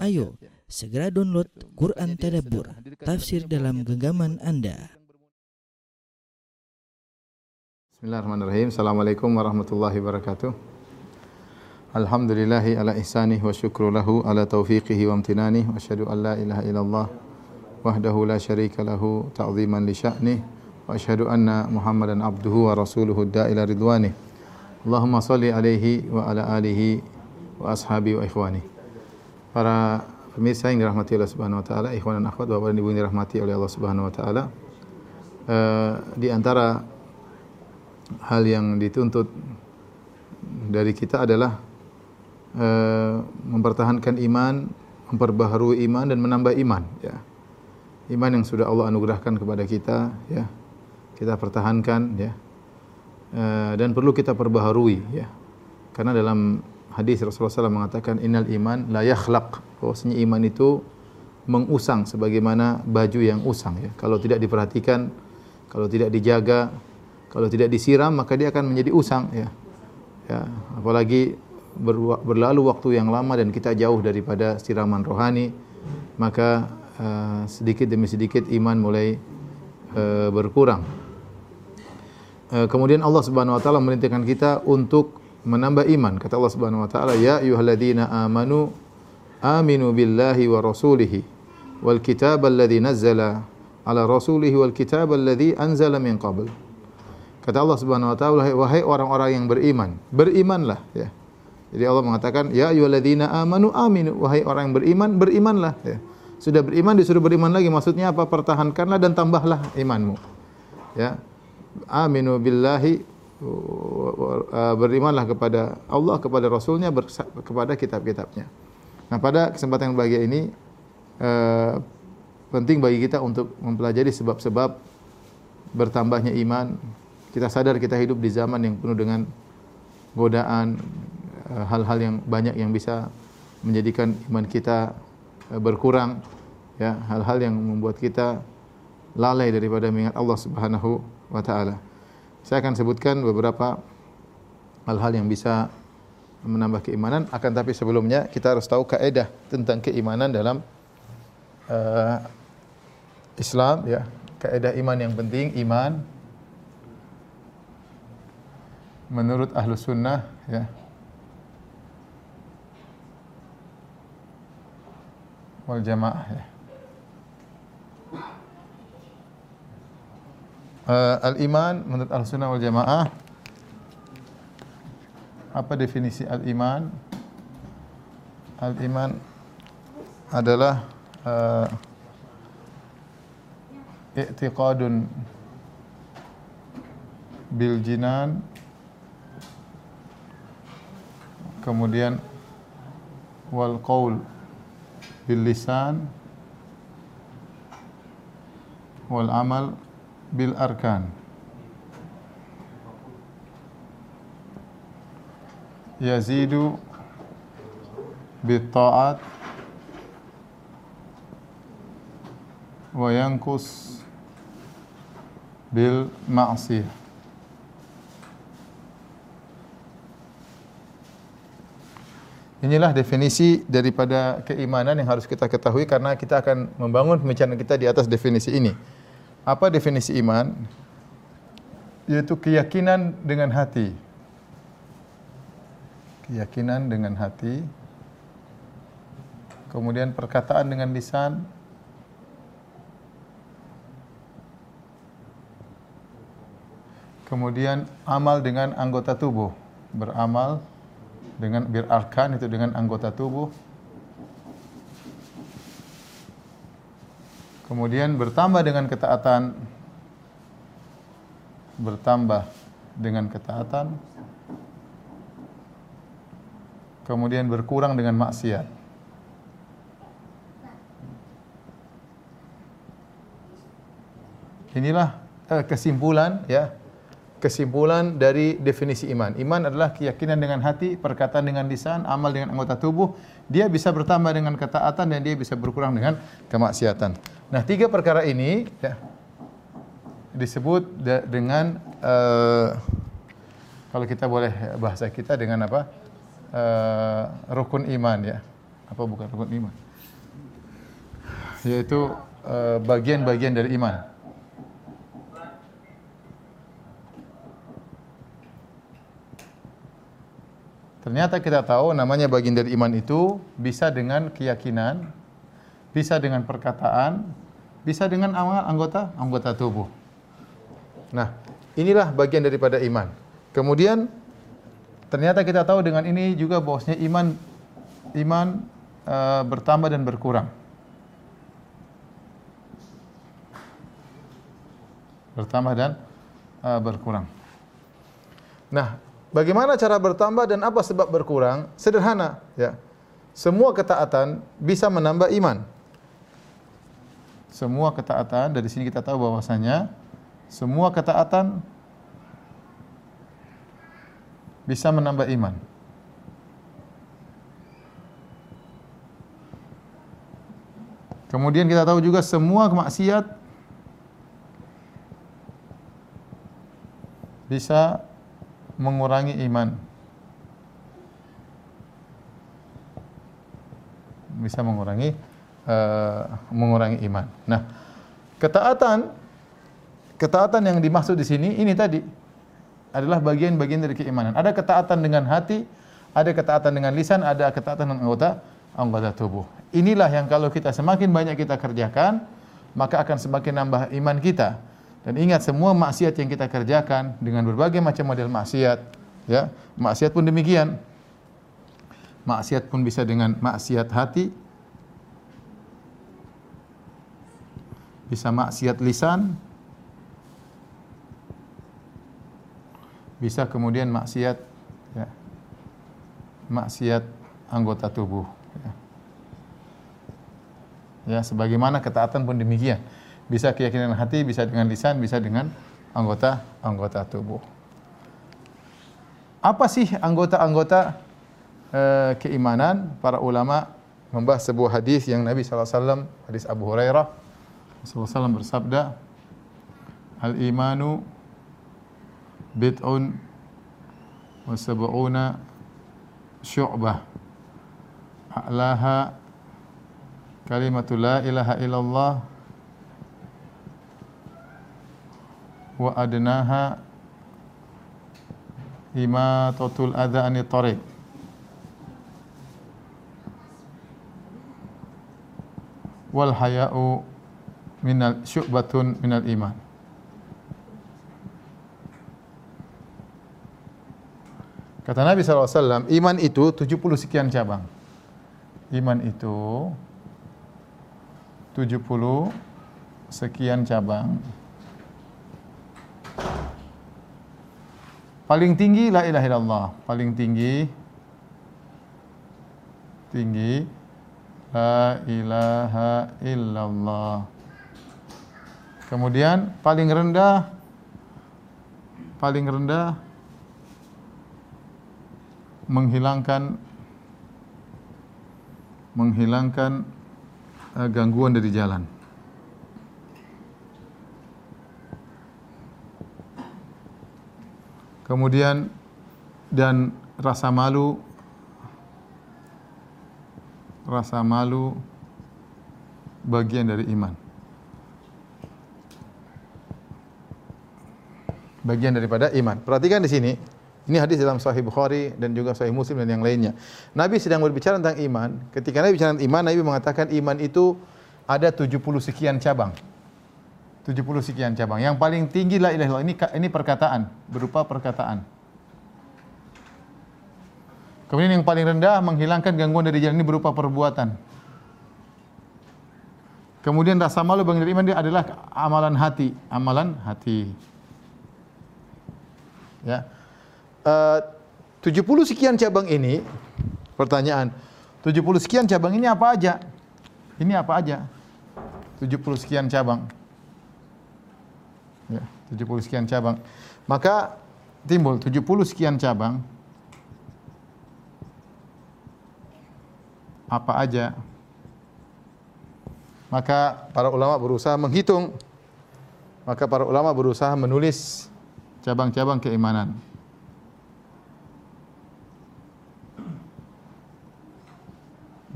Ayo, segera download Quran Tadabur Tafsir dalam genggaman Anda. Bismillahirrahmanirrahim. Assalamualaikum warahmatullahi wabarakatuh. Alhamdulillahi ala ihsanih wa syukru lahu ala taufiqihi wa amtinanih wa asyhadu an la ilaha illallah wahdahu la syarika lahu ta'ziman li sya'nih wa asyhadu anna Muhammadan abduhu wa rasuluhu da'ila ridwanih. Allahumma salli alaihi wa ala alihi wa ashabihi wa ikhwanihi. Para pemirsa yang dirahmati Allah Subhanahu wa taala, ikhwan dan akhwat, Bapak dan Ibu yang dirahmati oleh Allah Subhanahu wa taala. Di antara hal yang dituntut dari kita adalah mempertahankan iman, memperbaharui iman dan menambah iman, ya. Iman yang sudah Allah anugerahkan kepada kita, ya. Kita pertahankan, ya. Dan perlu kita perbaharui, ya. Karena dalam hadis Rasulullah SAW mengatakan innal iman la yakhlaq, bahwasanya iman itu mengusang sebagaimana baju yang usang, ya. Kalau tidak diperhatikan, kalau tidak dijaga, kalau tidak disiram, maka dia akan menjadi usang, ya. Ya, apalagi berlalu waktu yang lama dan kita jauh daripada siraman rohani, maka sedikit demi sedikit iman mulai berkurang. Kemudian Allah Subhanahu wa taala memerintahkan kita untuk menambah iman. Kata Allah Subhanahu wa taala, ya ayyuhalladzina amanu aminu billahi wa rasulihi wal kitabil ladzi nazzala ala rasulihi wal kitabil ladzi anzala min qabl. Kata Allah Subhanahu wa taala, wahai orang-orang yang beriman, berimanlah, ya. Jadi Allah mengatakan ya ayyuhalladzina amanu aminu, wahai orang yang beriman, berimanlah, ya. Sudah beriman disuruh beriman lagi, maksudnya apa? Pertahankanlah dan tambahlah imanmu. Ya. Aminu billahi, berimanlah kepada Allah, kepada Rasulnya, kepada kitab-kitabnya. Nah, pada kesempatan yang bahagia ini penting bagi kita untuk mempelajari sebab-sebab bertambahnya iman. Kita sadar kita hidup di zaman yang penuh dengan godaan, hal-hal yang banyak yang bisa menjadikan iman kita berkurang, ya, hal-hal yang membuat kita lalai daripada mengingat Allah Subhanahu wa taala. Saya akan sebutkan beberapa hal-hal yang bisa menambah keimanan. Akan tapi sebelumnya kita harus tahu kaedah tentang keimanan dalam Islam, ya. Kaedah iman yang penting, iman menurut Ahlus Sunnah, ya, wal Jamaah, ya. Al-iman menurut Al-Sunnah wal Jamaah. Apa definisi al-iman? Al-iman adalah i'tiqadun bil jinan, kemudian wal qaul bil lisan, wal amal bil arkan. Yazidu bit ta'at wa yanqus bil ma'siyah. Inilah definisi daripada keimanan yang harus kita ketahui, karena kita akan membangun pembicaraan kita di atas definisi ini. Apa definisi iman? Yaitu keyakinan dengan hati. Keyakinan dengan hati. Kemudian perkataan dengan lisan. Kemudian amal dengan anggota tubuh. Beramal dengan bil arkan, itu dengan anggota tubuh. Kemudian bertambah dengan ketaatan, bertambah dengan ketaatan, kemudian berkurang dengan maksiat. Inilah kesimpulan, ya, kesimpulan dari definisi iman. Iman adalah keyakinan dengan hati, perkataan dengan lisan, amal dengan anggota tubuh. Dia bisa bertambah dengan ketaatan dan dia bisa berkurang dengan kemaksiatan. Nah, tiga perkara ini, ya, disebut dengan kalau kita boleh bahasa kita dengan apa? Rukun iman, ya. apa bukan rukun iman, yaitu bagian-bagian dari iman. Ternyata kita tahu namanya bagian dari iman itu bisa dengan keyakinan, bisa dengan perkataan, bisa dengan anggota tubuh. Nah, inilah bagian daripada iman. Kemudian ternyata kita tahu dengan ini juga bahwasanya iman bertambah dan berkurang. Bertambah dan berkurang. Nah, bagaimana cara bertambah dan apa sebab berkurang? Sederhana, ya. Semua ketaatan bisa menambah iman. Semua ketaatan, dari sini kita tahu bahwasanya semua ketaatan bisa menambah iman. Kemudian kita tahu juga semua kemaksiat bisa mengurangi iman. Bisa mengurangi iman. Nah, ketaatan yang dimaksud di sini ini tadi adalah bagian-bagian dari keimanan. Ada ketaatan dengan hati, ada ketaatan dengan lisan, ada ketaatan dengan anggota tubuh. Inilah yang kalau kita semakin banyak kita kerjakan, maka akan semakin nambah iman kita. Dan ingat, semua maksiat yang kita kerjakan dengan berbagai macam model maksiat, ya, maksiat pun demikian. Maksiat pun bisa dengan maksiat hati, bisa maksiat lisan, bisa kemudian maksiat anggota tubuh, ya, sebagaimana ketaatan pun demikian, bisa keyakinan hati, bisa dengan lisan, bisa dengan anggota tubuh. Apa sih anggota-anggota keimanan? Para ulama membahas sebuah hadis yang Nabi SAW, hadis Abu Hurairah, SAW bersabda, al-imanu bid'un wa sab'una syu'bah a'laha kalimatu la ilaha illallah wa adnaha imatatul adza anit tariq. Wal haya'u minal syu'batun minal iman. Kata Nabi SAW, iman itu 70 sekian cabang. Iman itu 70 sekian cabang. Paling tinggi la ilaha illallah. Paling tinggi la ilaha illallah. Kemudian paling rendah menghilangkan gangguan dari jalan. Kemudian dan rasa malu bagian dari iman. Bagian daripada iman. Perhatikan di sini. Ini hadis dalam Sahih Bukhari dan juga Sahih Muslim dan yang lainnya. Nabi sedang berbicara tentang iman. Ketika Nabi bicara tentang iman, Nabi mengatakan iman itu ada 70 sekian cabang. 70 sekian cabang. Yang paling tinggi la ilaha illallah. Ini perkataan, berupa perkataan. Kemudian yang paling rendah menghilangkan gangguan dari jalan, ini berupa perbuatan. Kemudian rasa malu bagian dari iman dia adalah amalan hati. Ya. 70 sekian cabang ini, pertanyaan, 70 sekian cabang ini apa aja? 70 sekian cabang. Ya, 70 sekian cabang. Maka timbul 70 sekian cabang. Apa aja? Maka para ulama berusaha menghitung. Maka para ulama berusaha menulis cabang-cabang keimanan.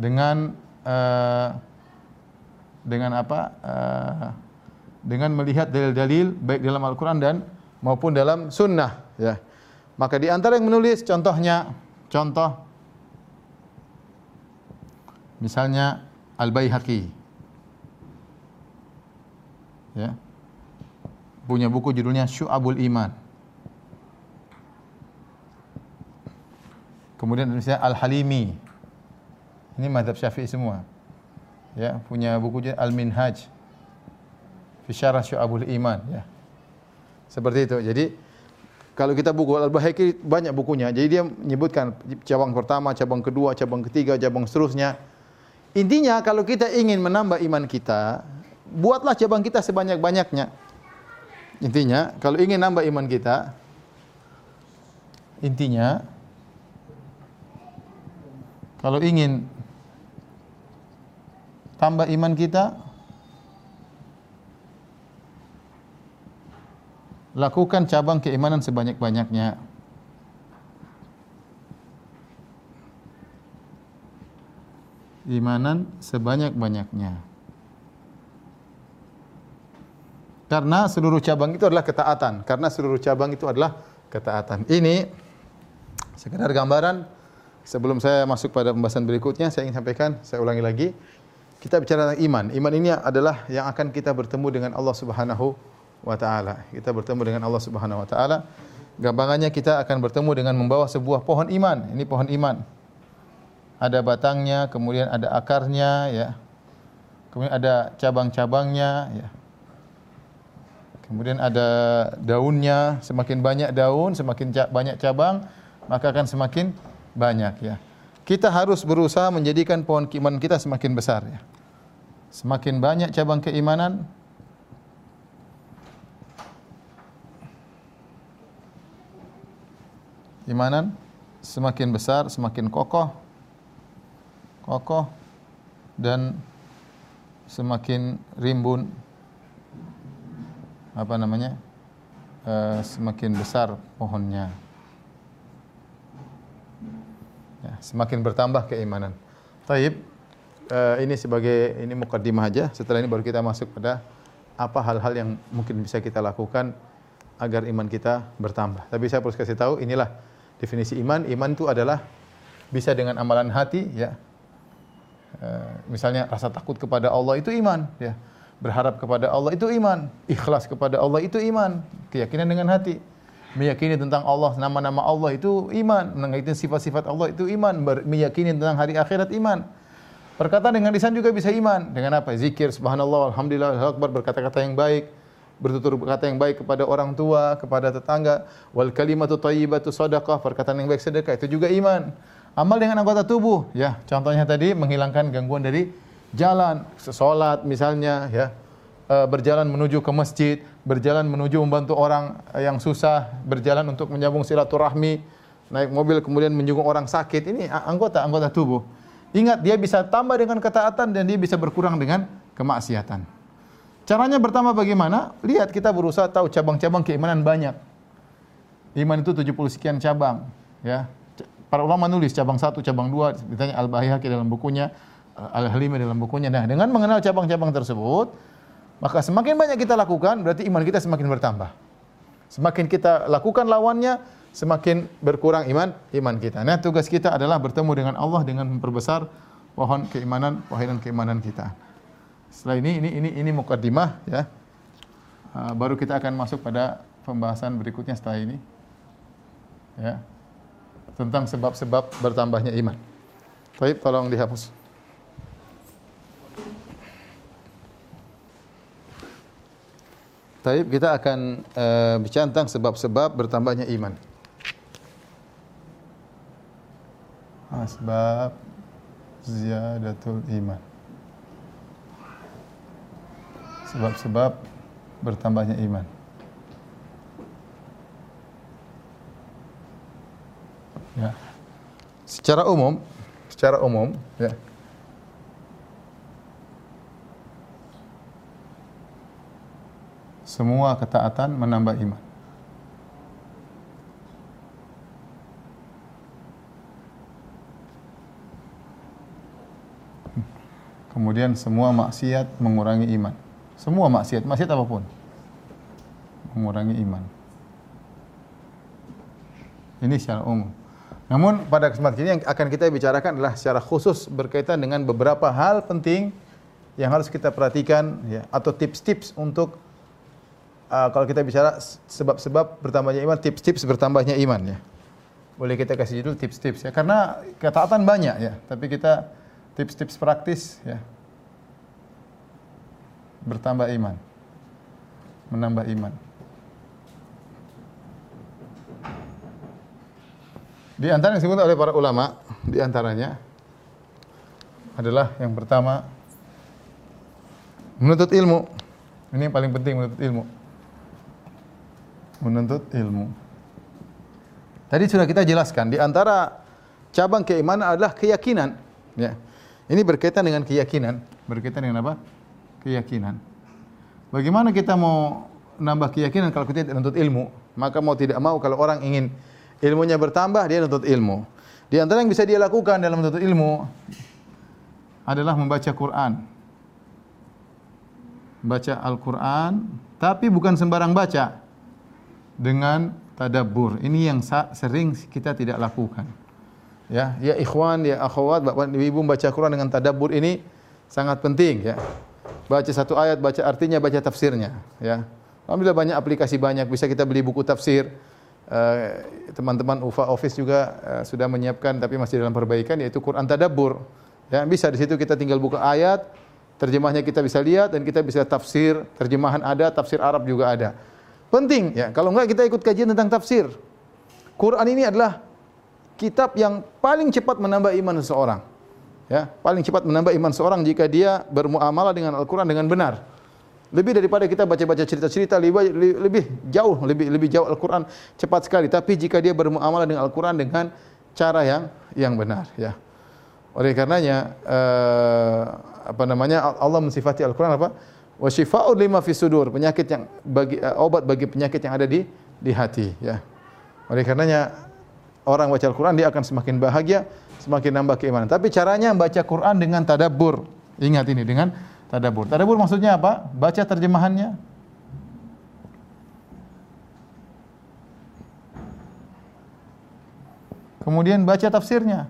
dengan melihat dalil-dalil baik dalam Al-Quran dan maupun dalam Sunnah, ya. Maka di antara yang menulis contoh misalnya Al-Baihaqi, ya, punya buku judulnya Syu'abul Iman. Kemudian misalnya Al-Halimi, ini mazhab Syafi'i semua, ya, punya buku Al-Minhaj fi syarah Syu'abul Iman, ya. Seperti itu. Jadi kalau kita buku Al-Baihaqi banyak bukunya. Jadi dia menyebutkan cabang pertama, cabang kedua, cabang ketiga, cabang seterusnya. Intinya kalau kita ingin menambah iman kita, buatlah cabang kita sebanyak-banyaknya. Intinya kalau ingin nambah iman kita, kalau ingin tambah iman kita, lakukan cabang keimanan sebanyak-banyaknya. Imanan sebanyak-banyaknya. Karena seluruh cabang itu adalah ketaatan. Ini sekedar gambaran. Sebelum saya masuk pada pembahasan berikutnya, saya ingin sampaikan, saya ulangi lagi. Kita bicara tentang iman. Iman ini adalah yang akan kita bertemu dengan Allah Subhanahu wa ta'ala. Gampangannya kita akan bertemu dengan membawa sebuah pohon iman. Ini pohon iman. Ada batangnya, kemudian ada akarnya, ya. Kemudian ada cabang-cabangnya, ya. Kemudian ada daunnya, semakin banyak daun, semakin banyak cabang, maka akan semakin banyak, ya. Kita harus berusaha menjadikan pohon keimanan kita semakin besar, ya. Semakin banyak cabang keimanan, semakin besar, semakin kokoh dan semakin rimbun, semakin besar pohonnya, ya, semakin bertambah keimanan. Taib, ini sebagai mukaddimah aja. Setelah ini baru kita masuk pada apa hal-hal yang mungkin bisa kita lakukan agar iman kita bertambah. Tapi saya perlu kasih tahu, inilah definisi iman. Iman itu adalah bisa dengan amalan hati, ya. Misalnya rasa takut kepada Allah itu iman, ya. Berharap kepada Allah itu iman. Ikhlas kepada Allah itu iman. Keyakinan dengan hati. Meyakini tentang Allah, nama-nama Allah itu iman. Meyakini sifat-sifat Allah itu iman. Meyakini tentang hari akhirat iman. Perkataan dengan lisan juga bisa iman. Dengan apa? Zikir, subhanallah, alhamdulillah, Allahu Akbar, berkata-kata yang baik. Bertutur kata yang baik kepada orang tua, kepada tetangga. Wal kalimatu thayyibatu shadaqah, perkataan yang baik sedekah, itu juga iman. Amal dengan anggota tubuh, ya, contohnya tadi menghilangkan gangguan dari jalan, salat misalnya, ya. Berjalan menuju ke masjid, berjalan menuju membantu orang yang susah, berjalan untuk menyambung silaturahmi, naik mobil kemudian menjenguk orang sakit. Ini anggota tubuh. Ingat, dia bisa tambah dengan ketaatan dan dia bisa berkurang dengan kemaksiatan. Caranya bertambah bagaimana? Lihat, kita berusaha tahu cabang-cabang keimanan banyak. Iman itu 70 sekian cabang, ya. Para ulama nulis cabang 1, cabang 2, ditanya Al-Baihaqi dalam bukunya, Al-Halimi dalam bukunya. Nah, dengan mengenal cabang-cabang tersebut, maka semakin banyak kita lakukan, berarti iman kita semakin bertambah. Semakin kita lakukan lawannya, semakin berkurang iman kita. Nah, tugas kita adalah bertemu dengan Allah dengan memperbesar pohon keimanan kita. Setelah ini mukaddimah, ya. Baru kita akan masuk pada pembahasan berikutnya setelah ini, ya, tentang sebab-sebab bertambahnya iman. Baik, tolong dihapus. Baik, kita akan bicara tentang sebab-sebab bertambahnya iman. Asbab ziyadatul iman. Sebab-sebab bertambahnya iman. Ya. Secara umum, ya. Semua ketaatan menambah iman. Kemudian semua maksiat mengurangi iman. Semua maksiat, maksiat apapun mengurangi iman. Ini secara umum. Namun pada kesempatan ini yang akan kita bicarakan adalah secara khusus berkaitan dengan beberapa hal penting yang harus kita perhatikan ya, atau tips-tips untuk kalau kita bicara sebab-sebab bertambahnya iman, tips-tips bertambahnya iman ya. Boleh kita kasih judul tips-tips ya, karena ketaatan banyak ya, tapi kita tips-tips praktis ya. Bertambah iman, menambah iman. Di antara yang disebut oleh para ulama, di antaranya adalah yang pertama, menuntut ilmu. Ini yang paling penting, menuntut ilmu. Menuntut ilmu. Tadi sudah kita jelaskan, di antara cabang keimanan adalah keyakinan. Ya. Ini berkaitan dengan keyakinan. Berkaitan dengan apa? Keyakinan. Bagaimana kita mau nambah keyakinan kalau kita menuntut ilmu? Maka mau tidak mau kalau orang ingin ilmunya bertambah, dia menuntut ilmu. Di antara yang bisa dia lakukan dalam menuntut ilmu adalah membaca Quran. Baca Al-Quran, tapi bukan sembarang baca. Dengan tadabbur. Ini yang sering kita tidak lakukan. Ya, ya ikhwan, ya akhwat, bapak ibu membaca Quran dengan tadabbur ini sangat penting ya. Baca satu ayat, baca artinya, baca tafsirnya ya. Alhamdulillah banyak aplikasi, banyak bisa kita beli buku tafsir. Teman-teman UFA Office juga sudah menyiapkan tapi masih dalam perbaikan, yaitu Quran Tadabur. Ya, bisa di situ kita tinggal buka ayat, terjemahnya kita bisa lihat dan kita bisa tafsir, terjemahan ada, tafsir Arab juga ada. Penting ya, kalau enggak kita ikut kajian tentang tafsir. Quran ini adalah kitab yang paling cepat menambah iman seseorang. Ya, paling cepat menambah iman seorang jika dia bermuamalah dengan Al-Quran dengan benar. Lebih daripada kita baca-baca cerita-cerita, lebih jauh Al-Quran cepat sekali. Tapi jika dia bermuamalah dengan Al-Quran dengan cara yang benar, ya. Oleh karenanya, Allah mensifati Al-Quran apa? Wa shifa'un lima fi sudur, penyakit yang bagi obat bagi penyakit yang ada di hati, ya. Oleh karenanya, orang baca Al-Quran dia akan semakin bahagia, semakin nambah keimanan. Tapi caranya baca Quran dengan tadabbur. Ingat ini, dengan tadabbur. Tadabbur maksudnya apa? Baca terjemahannya. Kemudian baca tafsirnya.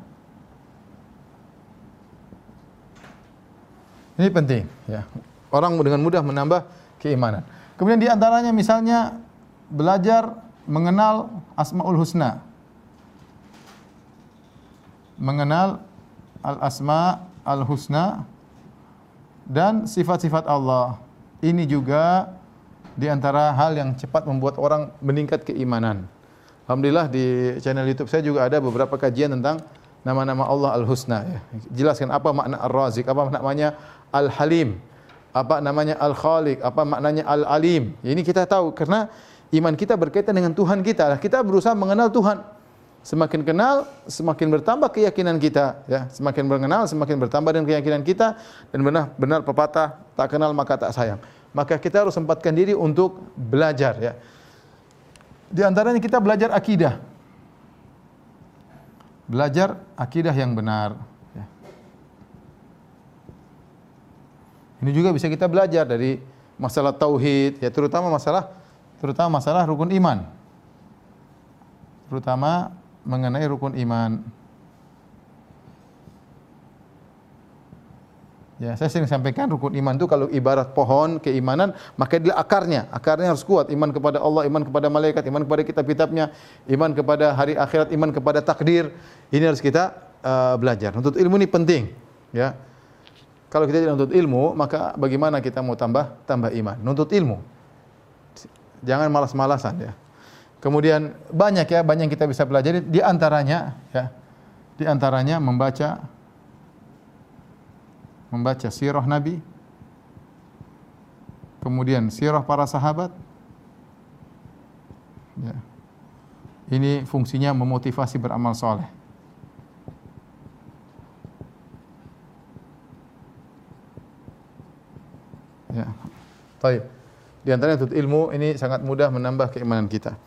Ini penting ya. Orang dengan mudah menambah keimanan. Kemudian di antaranya misalnya belajar mengenal Asma'ul Husna. Mengenal Al-Asma'ul Husna dan sifat-sifat Allah. Ini juga di antara hal yang cepat membuat orang meningkat keimanan. Alhamdulillah di channel YouTube saya juga ada beberapa kajian tentang nama-nama Allah Al-Husna ya. Jelaskan apa makna Al-Razik, apa maknanya Al-Halim, apa namanya Al-Khaliq, apa maknanya Al-Alim. Ini kita tahu karena iman kita berkaitan dengan Tuhan kita. Kita berusaha mengenal Tuhan. Semakin kenal, semakin bertambah keyakinan kita. Ya, semakin mengenal, semakin bertambah dengan keyakinan kita. Dan benar-benar pepatah, tak kenal maka tak sayang. Maka kita harus sempatkan diri untuk belajar. Ya. Di antaranya kita belajar akidah. Belajar akidah yang benar. Ya. Ini juga bisa kita belajar dari masalah tauhid, ya, terutama masalah rukun iman. Terutama mengenai rukun iman. Ya, saya sering sampaikan rukun iman itu kalau ibarat pohon keimanan, maka dia akarnya. Akarnya harus kuat, iman kepada Allah, iman kepada malaikat, iman kepada kitab-kitabnya, iman kepada hari akhirat, iman kepada takdir. Ini harus kita belajar. Untuk ilmu ini penting, ya. Kalau kita tidak nuntut ilmu, maka bagaimana kita mau tambah iman? Nuntut ilmu. Jangan malas-malasan, ya. Kemudian banyak yang kita bisa pelajari, di antaranya membaca sirah Nabi, kemudian sirah para sahabat. Ya. Ini fungsinya memotivasi beramal soleh. Ya. Baik. Di antaranya untuk ilmu ini sangat mudah menambah keimanan kita.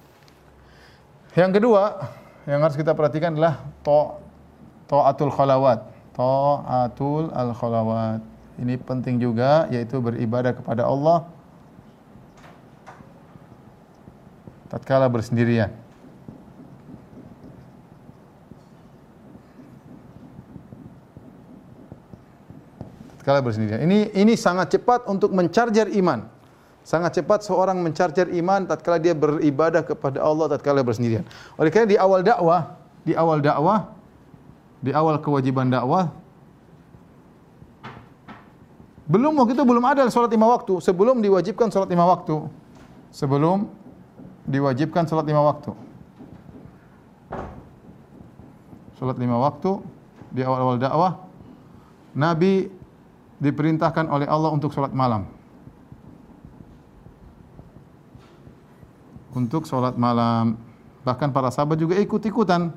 Yang kedua, yang harus kita perhatikan adalah ta'atul khalawat. Ta'atul al-khalawat. Ini penting juga, yaitu beribadah kepada Allah tatkala bersendirian. Ini sangat cepat untuk mencarger iman. Sangat cepat seorang mencarger iman tatkala dia beribadah kepada Allah tatkala bersendirian. Oleh karena di awal kewajiban dakwah, belum ada salat 5 waktu sebelum diwajibkan salat 5 waktu. Salat 5 waktu di awal-awal dakwah, Nabi diperintahkan oleh Allah untuk salat malam. Bahkan para sahabat juga ikut-ikutan.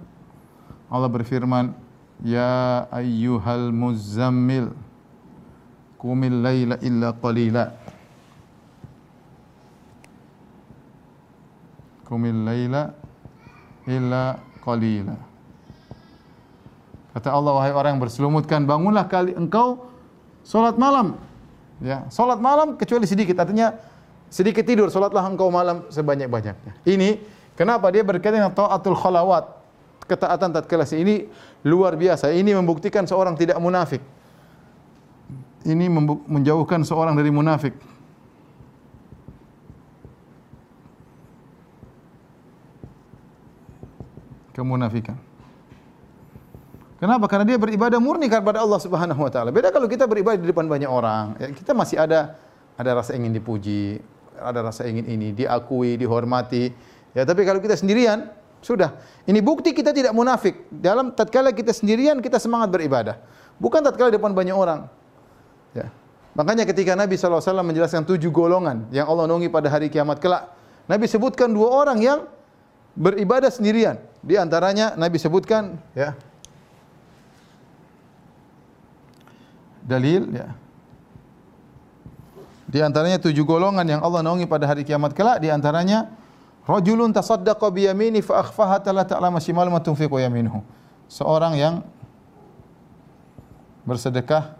Allah berfirman, "Ya ayyuhal muzammil, qumil laila illa qalila." Qumil laila illa qalila. Kata Allah, wahai orang yang berselumutkan, bangunlah kali engkau salat malam. Ya, salat malam kecuali sedikit, artinya sedikit tidur, salatlah engkau malam sebanyak-banyaknya. Ini kenapa dia berkaitan dengan ta'atul khalawat, ketaatan tatkala. Ini luar biasa. Ini membuktikan seorang tidak munafik. Ini menjauhkan seorang dari munafik. Kemunafikan. Kenapa? Karena dia beribadah murni kepada Allah Subhanahu wa taala. Beda kalau kita beribadah di depan banyak orang, ya, kita masih ada rasa ingin dipuji, ada rasa ingin ini diakui, dihormati. Ya, tapi kalau kita sendirian, sudah. Ini bukti kita tidak munafik. Dalam tatkala kita sendirian, kita semangat beribadah. Bukan tatkala di depan banyak orang. Ya. Makanya ketika Nabi SAW menjelaskan 7 golongan yang Allah naungi pada hari kiamat kelak, Nabi sebutkan 2 orang yang beribadah sendirian. Di antaranya Nabi sebutkan, ya, dalil, ya. Di antaranya 7 golongan yang Allah naungi pada hari kiamat kelak, di antaranya rajulun tasaddaqa bi yamini fa akhfaha la ta'lamu shimalu ma tunfiqu yaminuhu. Seorang yang bersedekah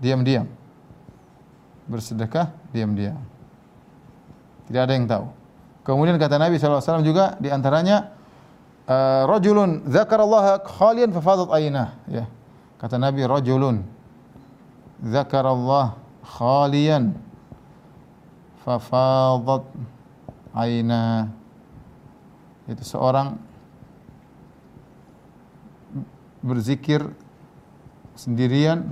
diam-diam. Tidak ada yang tahu. Kemudian kata Nabi SAW juga di antaranya rajulun dzakarallaha khalian fa fadat aynah, ya. Kata Nabi rajulun Zakarallah khalian fafadat aina. Itu seorang berzikir sendirian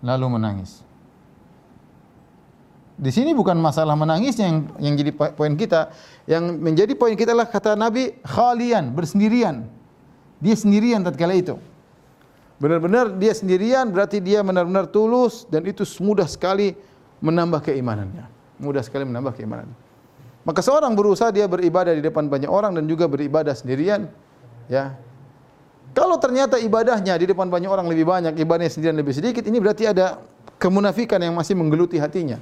lalu menangis. Di sini bukan masalah menangisnya yang jadi poin kita. Yang menjadi poin kita adalah kata Nabi khalian, bersendirian. Dia sendirian tatkala itu. Benar-benar dia sendirian, berarti dia benar-benar tulus, dan itu mudah sekali menambah keimanannya. Maka seorang berusaha dia beribadah di depan banyak orang dan juga beribadah sendirian, ya. Kalau ternyata ibadahnya di depan banyak orang lebih banyak, ibadahnya sendirian lebih sedikit, ini berarti ada kemunafikan yang masih menggeluti hatinya.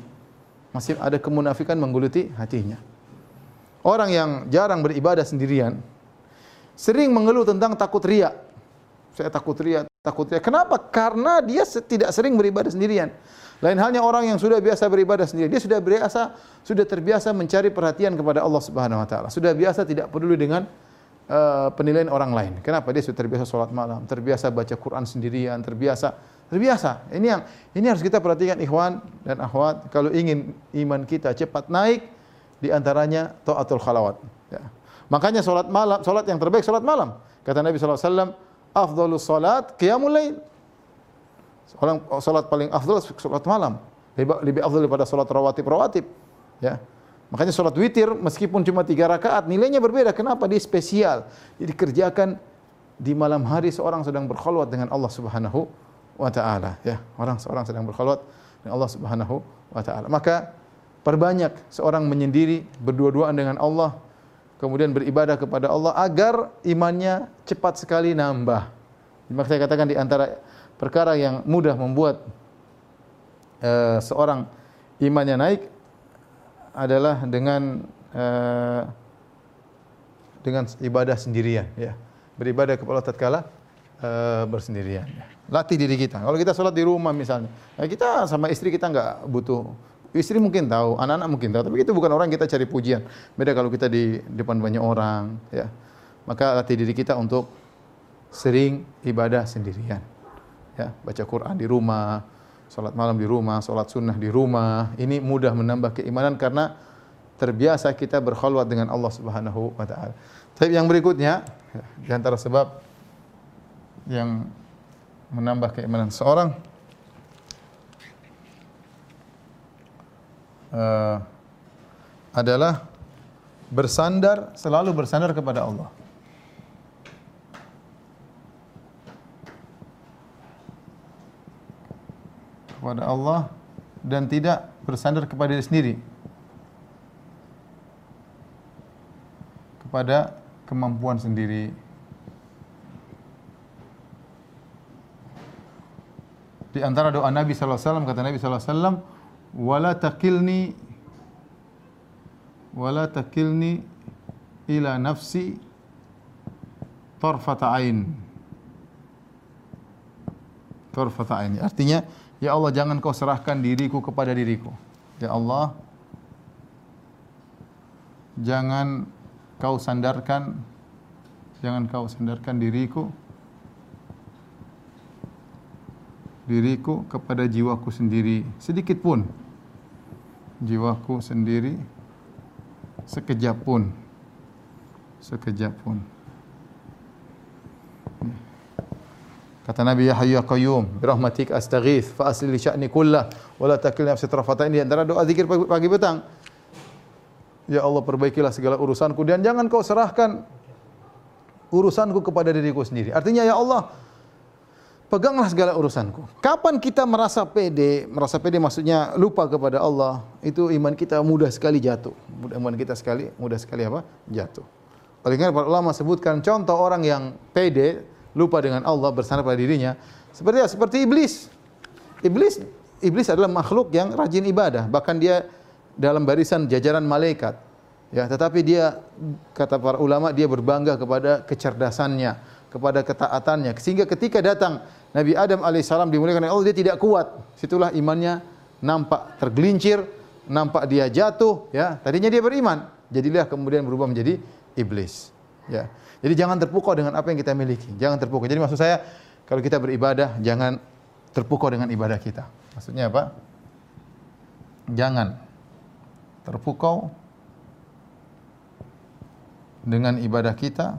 Orang yang jarang beribadah sendirian sering mengeluh tentang takut riya. Saya takut riya, Kenapa? Karena dia tidak sering beribadah sendirian. Lain halnya orang yang sudah biasa beribadah sendirian, dia sudah terbiasa mencari perhatian kepada Allah Subhanahu wa taala. Sudah biasa tidak peduli dengan penilaian orang lain. Kenapa? Dia sudah terbiasa salat malam, terbiasa baca Quran sendirian, terbiasa. Ini harus kita perhatikan, ikhwan dan akhwat, kalau ingin iman kita cepat naik, di antaranya taatul khalawat, ya. Makanya salat malam, salat yang terbaik salat malam. Kata Nabi sallallahu alaihi wasallam, afdhalus salat qiyamul lail. Salat paling afdal salat malam. Lebih afdal daripada salat rawatib, ya. Makanya salat witir meskipun cuma 3 rakaat nilainya berbeda. Kenapa? Dia spesial. Jadi kerjakan di malam hari, seorang sedang berkhalwat dengan Allah Subhanahu wa taala, ya. Seorang sedang berkhalwat dengan Allah Subhanahu wa taala. Maka perbanyak seorang menyendiri, berdua-duaan dengan Allah, kemudian beribadah kepada Allah agar imannya cepat sekali nambah. Maka saya katakan di antara perkara yang mudah membuat seorang imannya naik adalah dengan ibadah sendirian, ya. Beribadah kepada Allah tatkala bersendirian. Latih diri kita. Kalau kita sholat di rumah misalnya, nah kita sama istri kita nggak butuh. Istri mungkin tahu, anak-anak mungkin tahu, tapi itu bukan orang kita cari pujian. Beda kalau kita di depan banyak orang, ya. Maka latih diri kita untuk sering ibadah sendirian. Ya, baca Quran di rumah, sholat malam di rumah, sholat sunnah di rumah. Ini mudah menambah keimanan karena terbiasa kita berkhulwat dengan Allah Subhanahu wa taala. Tapi yang berikutnya, ya, di antara sebab yang menambah keimanan seorang adalah selalu bersandar kepada Allah. Kepada Allah dan tidak bersandar kepada diri sendiri, kepada kemampuan sendiri. Di antara doa Nabi sallallahu alaihi wasallam, kata Nabi sallallahu alaihi wasallam, wala takilni ila nafsi tarfata ain. Artinya, ya Allah, jangan kau serahkan diriku kepada diriku. Ya Allah, jangan kau sandarkan diriku kepada jiwaku sendiri, sedikit pun, jiwaku sendiri, sekejap pun. Kata Nabi, ya Hayyu ya Qayyum, birahmatik astaghith, fa asli li sya'ni kullah, wa la takilni nafsi tarfata ain. Di antara doa zikir pagi petang, ya Allah, perbaikilah segala urusanku dan jangan kau serahkan urusanku kepada diriku sendiri. Artinya, ya Allah, peganglah segala urusanku. Kapan kita merasa pede maksudnya lupa kepada Allah, itu iman kita mudah sekali jatuh. Mudah sekali jatuh. Oleh karena para ulama sebutkan contoh orang yang pede, lupa dengan Allah, bersandar pada dirinya, seperti iblis. Iblis adalah makhluk yang rajin ibadah, bahkan dia dalam barisan jajaran malaikat. Ya, tetapi dia, kata para ulama, dia berbangga kepada kecerdasannya, kepada ketaatannya, sehingga ketika datang Nabi Adam alaihissalam dimuliakan oleh Allah, dia tidak kuat. Situlah imannya nampak tergelincir, nampak dia jatuh. Ya, tadinya dia beriman, jadilah kemudian berubah menjadi iblis. Ya, jadi jangan terpukau dengan apa yang kita miliki. Jangan terpukau. Jadi maksud saya, kalau kita beribadah, jangan terpukau dengan ibadah kita. Maksudnya apa? Jangan terpukau dengan ibadah kita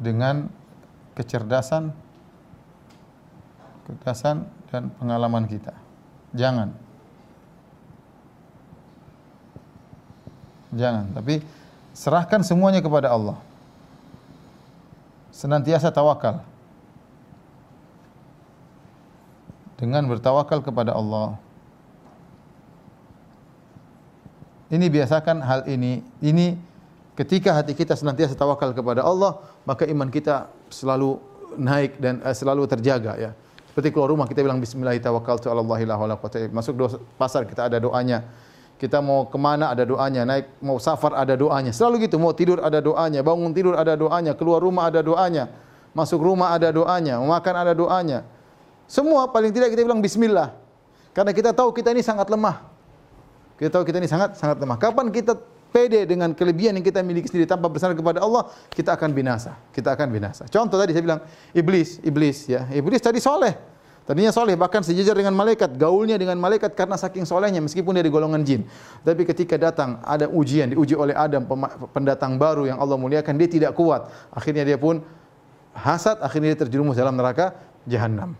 dengan kecerdasan dan pengalaman kita. Jangan, tapi serahkan semuanya kepada Allah. Senantiasa tawakal. Dengan bertawakal kepada Allah. Ini biasakan hal ini. Ini ketika hati kita senantiasa tawakal kepada Allah, maka iman kita selalu naik dan selalu terjaga. Ya, seperti keluar rumah kita bilang Bismillahirrahmanirrahim. Masuk pasar kita ada doanya. Kita mau kemana ada doanya. Naik mau safar ada doanya. Selalu gitu. Mau tidur ada doanya. Bangun tidur ada doanya. Keluar rumah ada doanya. Masuk rumah ada doanya. Makan ada doanya. Semua paling tidak kita bilang Bismillah. Karena kita tahu kita ini sangat lemah. Kapan kita pede dengan kelebihan yang kita miliki sendiri tanpa bersandar kepada Allah, kita akan binasa. Contoh tadi saya bilang iblis tadi soleh. Tadinya soleh, bahkan sejajar dengan malaikat, gaulnya dengan malaikat karena saking solehnya meskipun dia di golongan jin. Tapi ketika datang ada ujian, diuji oleh Adam, pendatang baru yang Allah muliakan, dia tidak kuat. Akhirnya dia pun hasad, akhirnya dia terjerumus dalam neraka Jahannam.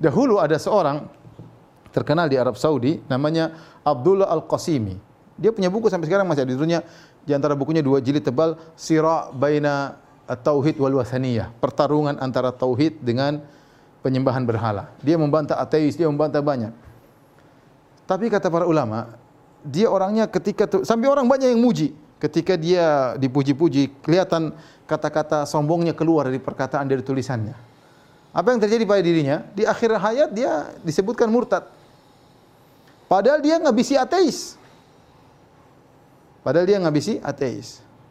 Dahulu ada seorang terkenal di Arab Saudi namanya Abdullah Al-Qasimi. Dia punya buku sampai sekarang masih ada judulnya, di antara bukunya 2 jilid tebal, Sira' Baina Tauhid Wal Washaniyah, pertarungan antara tauhid dengan penyembahan berhala. Dia membantah ateis, dia membantah banyak. Tapi kata para ulama, dia orangnya ketika sampai orang banyak yang muji, ketika dia dipuji-puji, kelihatan kata-kata sombongnya keluar dari perkataan, dari tulisannya. Apa yang terjadi pada dirinya? Di akhir hayat dia disebutkan murtad. Padahal dia ngabisi ateis.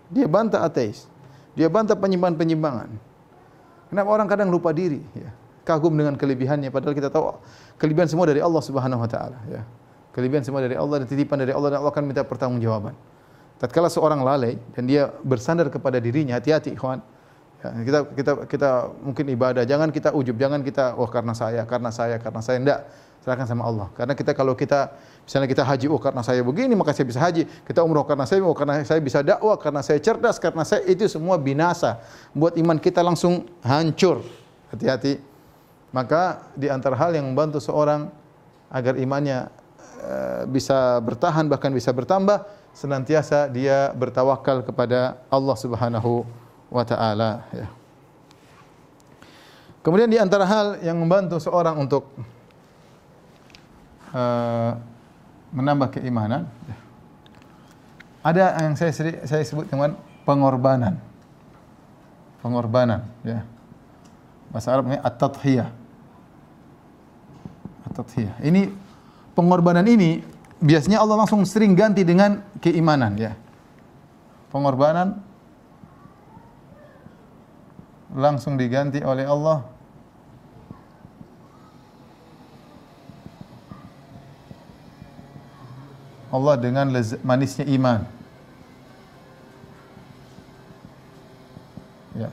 Dia bantah ateis. Dia bantah penyimpangan-penyimpangan. Kenapa orang kadang lupa diri, ya? Kagum dengan kelebihannya, padahal kita tahu kelebihan semua dari Allah Subhanahu wa taala, ya. Kelebihan semua dari Allah dan titipan dari Allah, dan Allah akan minta pertanggungjawaban. Tatkala seorang lalai dan dia bersandar kepada dirinya, hati-hati ikhwan. Ya, kita mungkin ibadah, jangan kita ujub, jangan kita wah karena saya enggak. Serahkan sama Allah. Karena kita kalau kita misalnya kita haji, oh karena saya begini maka saya bisa haji. Kita umroh karena saya, oh karena saya bisa dakwah, karena saya cerdas, karena saya, itu semua binasa. Buat iman kita langsung hancur. Hati-hati. Maka di antara hal yang membantu seorang agar imannya bisa bertahan bahkan bisa bertambah, senantiasa dia bertawakal kepada Allah Subhanahu wa taala, ya. Kemudian di antara hal yang membantu seorang untuk menambah keimanan, ada yang saya sebut dengan pengorbanan. Pengorbanan, ya. Bahasa Arabnya at-tadhiyah. At-tadhiyah. Ini pengorbanan ini biasanya Allah langsung sering ganti dengan keimanan, ya. Pengorbanan langsung diganti oleh Allah dengan manisnya iman. Ya.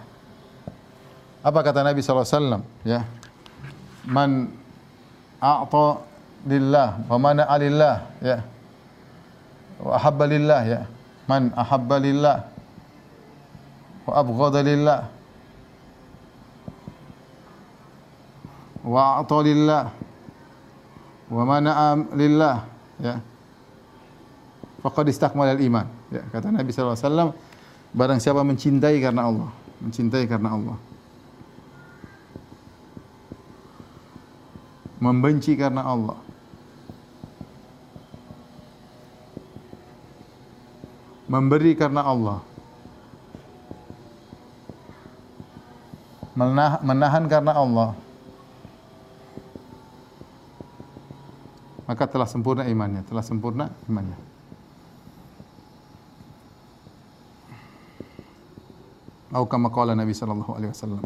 Apa kata Nabi SAW? Ya. Man a'ta lillah wa man na'a lillah, ya. Wa ahabba lillah, ya. Man ahabba lillah wa abghada lillah wa a'ta lillah wa man na'a lillah, ya. Faqad istakmalal iman, ya, kata Nabi sallallahu alaihi wasallam, barang siapa mencintai karena Allah, membenci karena Allah, memberi karena Allah, menahan karena Allah, maka telah sempurna imannya, Atau kama qala Nabi sallallahu alaihi wasallam.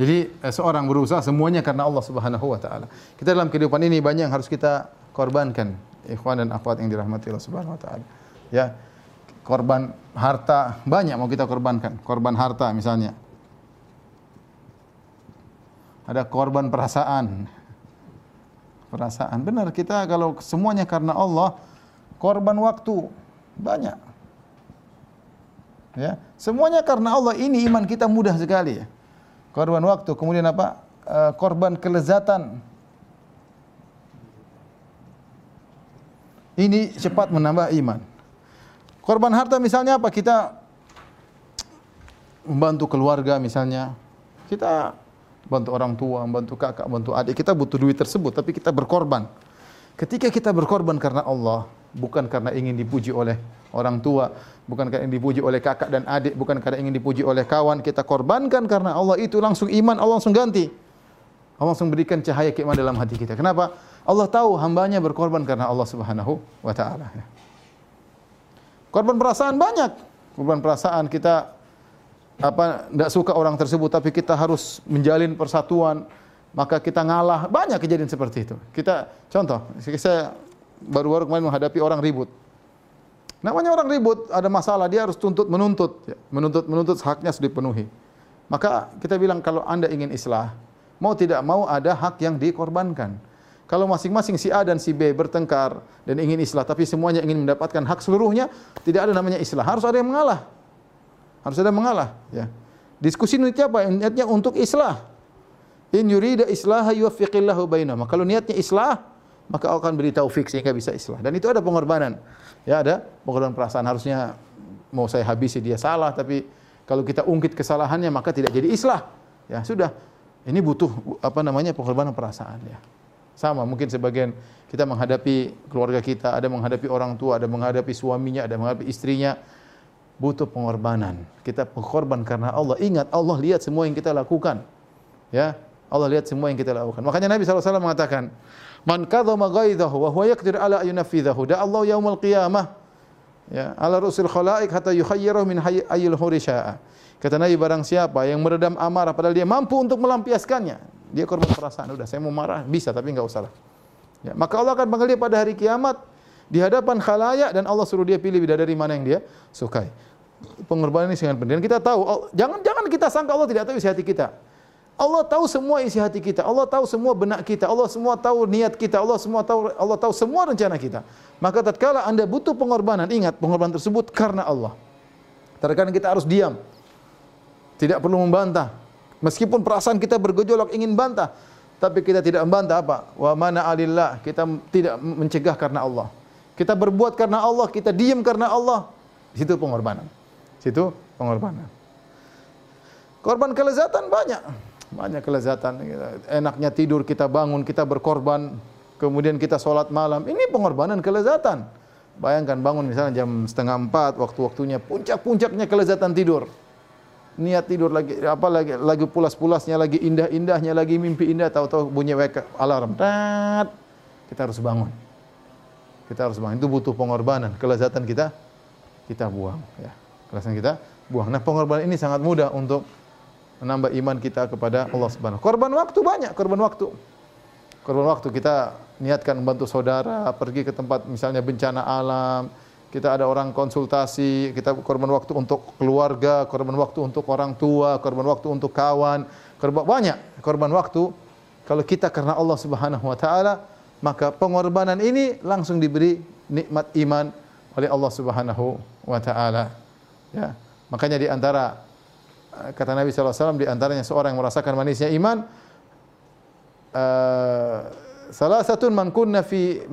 Jadi seorang berusaha semuanya karena Allah Subhanahu wa taala. Kita dalam kehidupan ini banyak yang harus kita korbankan, ikhwan dan akhwat yang dirahmati Allah Subhanahu wa taala. Ya. Korban harta banyak mau kita korbankan, korban harta misalnya. Ada korban perasaan. Perasaan. Benar, kita kalau semuanya karena Allah, korban waktu banyak. Ya, semuanya karena Allah, ini iman kita mudah sekali, ya. Korban waktu, kemudian apa? Korban kelezatan. Ini cepat menambah iman. Korban harta misalnya apa? Kita membantu keluarga misalnya. Kita bantu orang tua, bantu kakak, bantu adik. Kita butuh duit tersebut, tapi kita berkorban. Ketika kita berkorban karena Allah, bukan karena ingin dipuji oleh orang tua, bukan karena ingin dipuji oleh kakak dan adik, bukan karena ingin dipuji oleh kawan, kita korbankan karena Allah, itu langsung iman, Allah langsung ganti. Allah langsung berikan cahaya keimanan dalam hati kita. Kenapa? Allah tahu hambanya berkorban karena Allah Subhanahu wa taala. Korban perasaan banyak. Korban perasaan kita enggak suka orang tersebut, tapi kita harus menjalin persatuan, maka kita ngalah. Banyak kejadian seperti itu. Kita contoh, saya baru-baru kemarin menghadapi orang ribut. Namanya orang ribut, ada masalah, dia harus menuntut haknya sudah dipenuhi. Maka kita bilang, kalau Anda ingin islah, mau tidak mau ada hak yang dikorbankan. Kalau masing-masing si A dan si B bertengkar dan ingin islah, tapi semuanya ingin mendapatkan hak seluruhnya, tidak ada namanya islah. Harus ada yang mengalah. Harus ada yang mengalah, ya. Diskusi niatnya apa? Niatnya untuk islah. In yurida islaha yuwaffiqillahu bainahuma. Kalau niatnya islah, maka Allah akan beri taufik sehingga bisa islah. Dan itu ada pengorbanan. Ya, ada pengorbanan perasaan, harusnya mau saya habisi, dia salah, tapi kalau kita ungkit kesalahannya maka tidak jadi islah. Ya, sudah. Ini butuh pengorbanan perasaan, ya. Sama mungkin sebagian kita menghadapi keluarga kita, ada menghadapi orang tua, ada menghadapi suaminya, ada menghadapi istrinya, butuh pengorbanan. Kita berkorban karena Allah. Ingat, Allah lihat semua yang kita lakukan. Ya, Allah lihat semua yang kita lakukan. Makanya Nabi sallallahu alaihi wasallam mengatakan, "Man kadhama ghaidhahu wa huwa yaqdir ala an yunfidhahu, da Allah yaumul qiyamah Ya, ala rusul khalaik hatta yukhayyiru min ayyil hurisha'a. Kata Nabi, barang siapa yang meredam amarah padahal dia mampu untuk melampiaskannya, dia korban perasaan, udah saya mau marah, bisa tapi enggak usah lah. Ya, maka Allah akan panggil dia pada hari kiamat di hadapan khalayak dan Allah suruh dia pilih bidadari mana yang dia sukai. Pengorbanan ini sangat penting. Kita tahu, jangan kita sangka Allah tidak tahu isi hati kita. Allah tahu semua isi hati kita, Allah tahu semua benak kita, Allah semua tahu niat kita, Allah tahu semua rencana kita. Maka tatkala Anda butuh pengorbanan, ingat pengorbanan tersebut karena Allah. Terkadang kita harus diam, tidak perlu membantah. Meskipun perasaan kita bergejolak ingin bantah, tapi kita tidak membantah apa? Wa mana alillah, kita tidak mencegah karena Allah. Kita berbuat karena Allah, kita diam karena Allah. Di situ pengorbanan. Di situ pengorbanan. Korban kelezatan banyak kelezatan, enaknya tidur kita bangun, kita berkorban, kemudian kita sholat malam, ini pengorbanan kelezatan. Bayangkan bangun misalnya jam 3:30, waktu-waktunya puncak-puncaknya kelezatan tidur, niat tidur lagi, apalagi lagi pulas-pulasnya, lagi indah-indahnya, lagi mimpi indah, tahu-tahu bunyi wake alarm, tat, kita harus bangun, itu butuh pengorbanan, kelezatan kita buang, ya, kelezatan kita buang. Nah pengorbanan ini sangat mudah untuk menambah iman kita kepada Allah Subhanahu. Korban waktu banyak, korban waktu kita niatkan membantu saudara, pergi ke tempat misalnya bencana alam, kita ada orang konsultasi, kita korban waktu untuk keluarga, korban waktu untuk orang tua, korban waktu untuk kawan, banyak korban waktu. Kalau kita karena Allah Subhanahu wa taala, maka pengorbanan ini langsung diberi nikmat iman oleh Allah Subhanahu wa taala. Ya, makanya di antara kata Nabi SAW, di antaranya seorang yang merasakan manisnya iman, salah satu man kunna fihi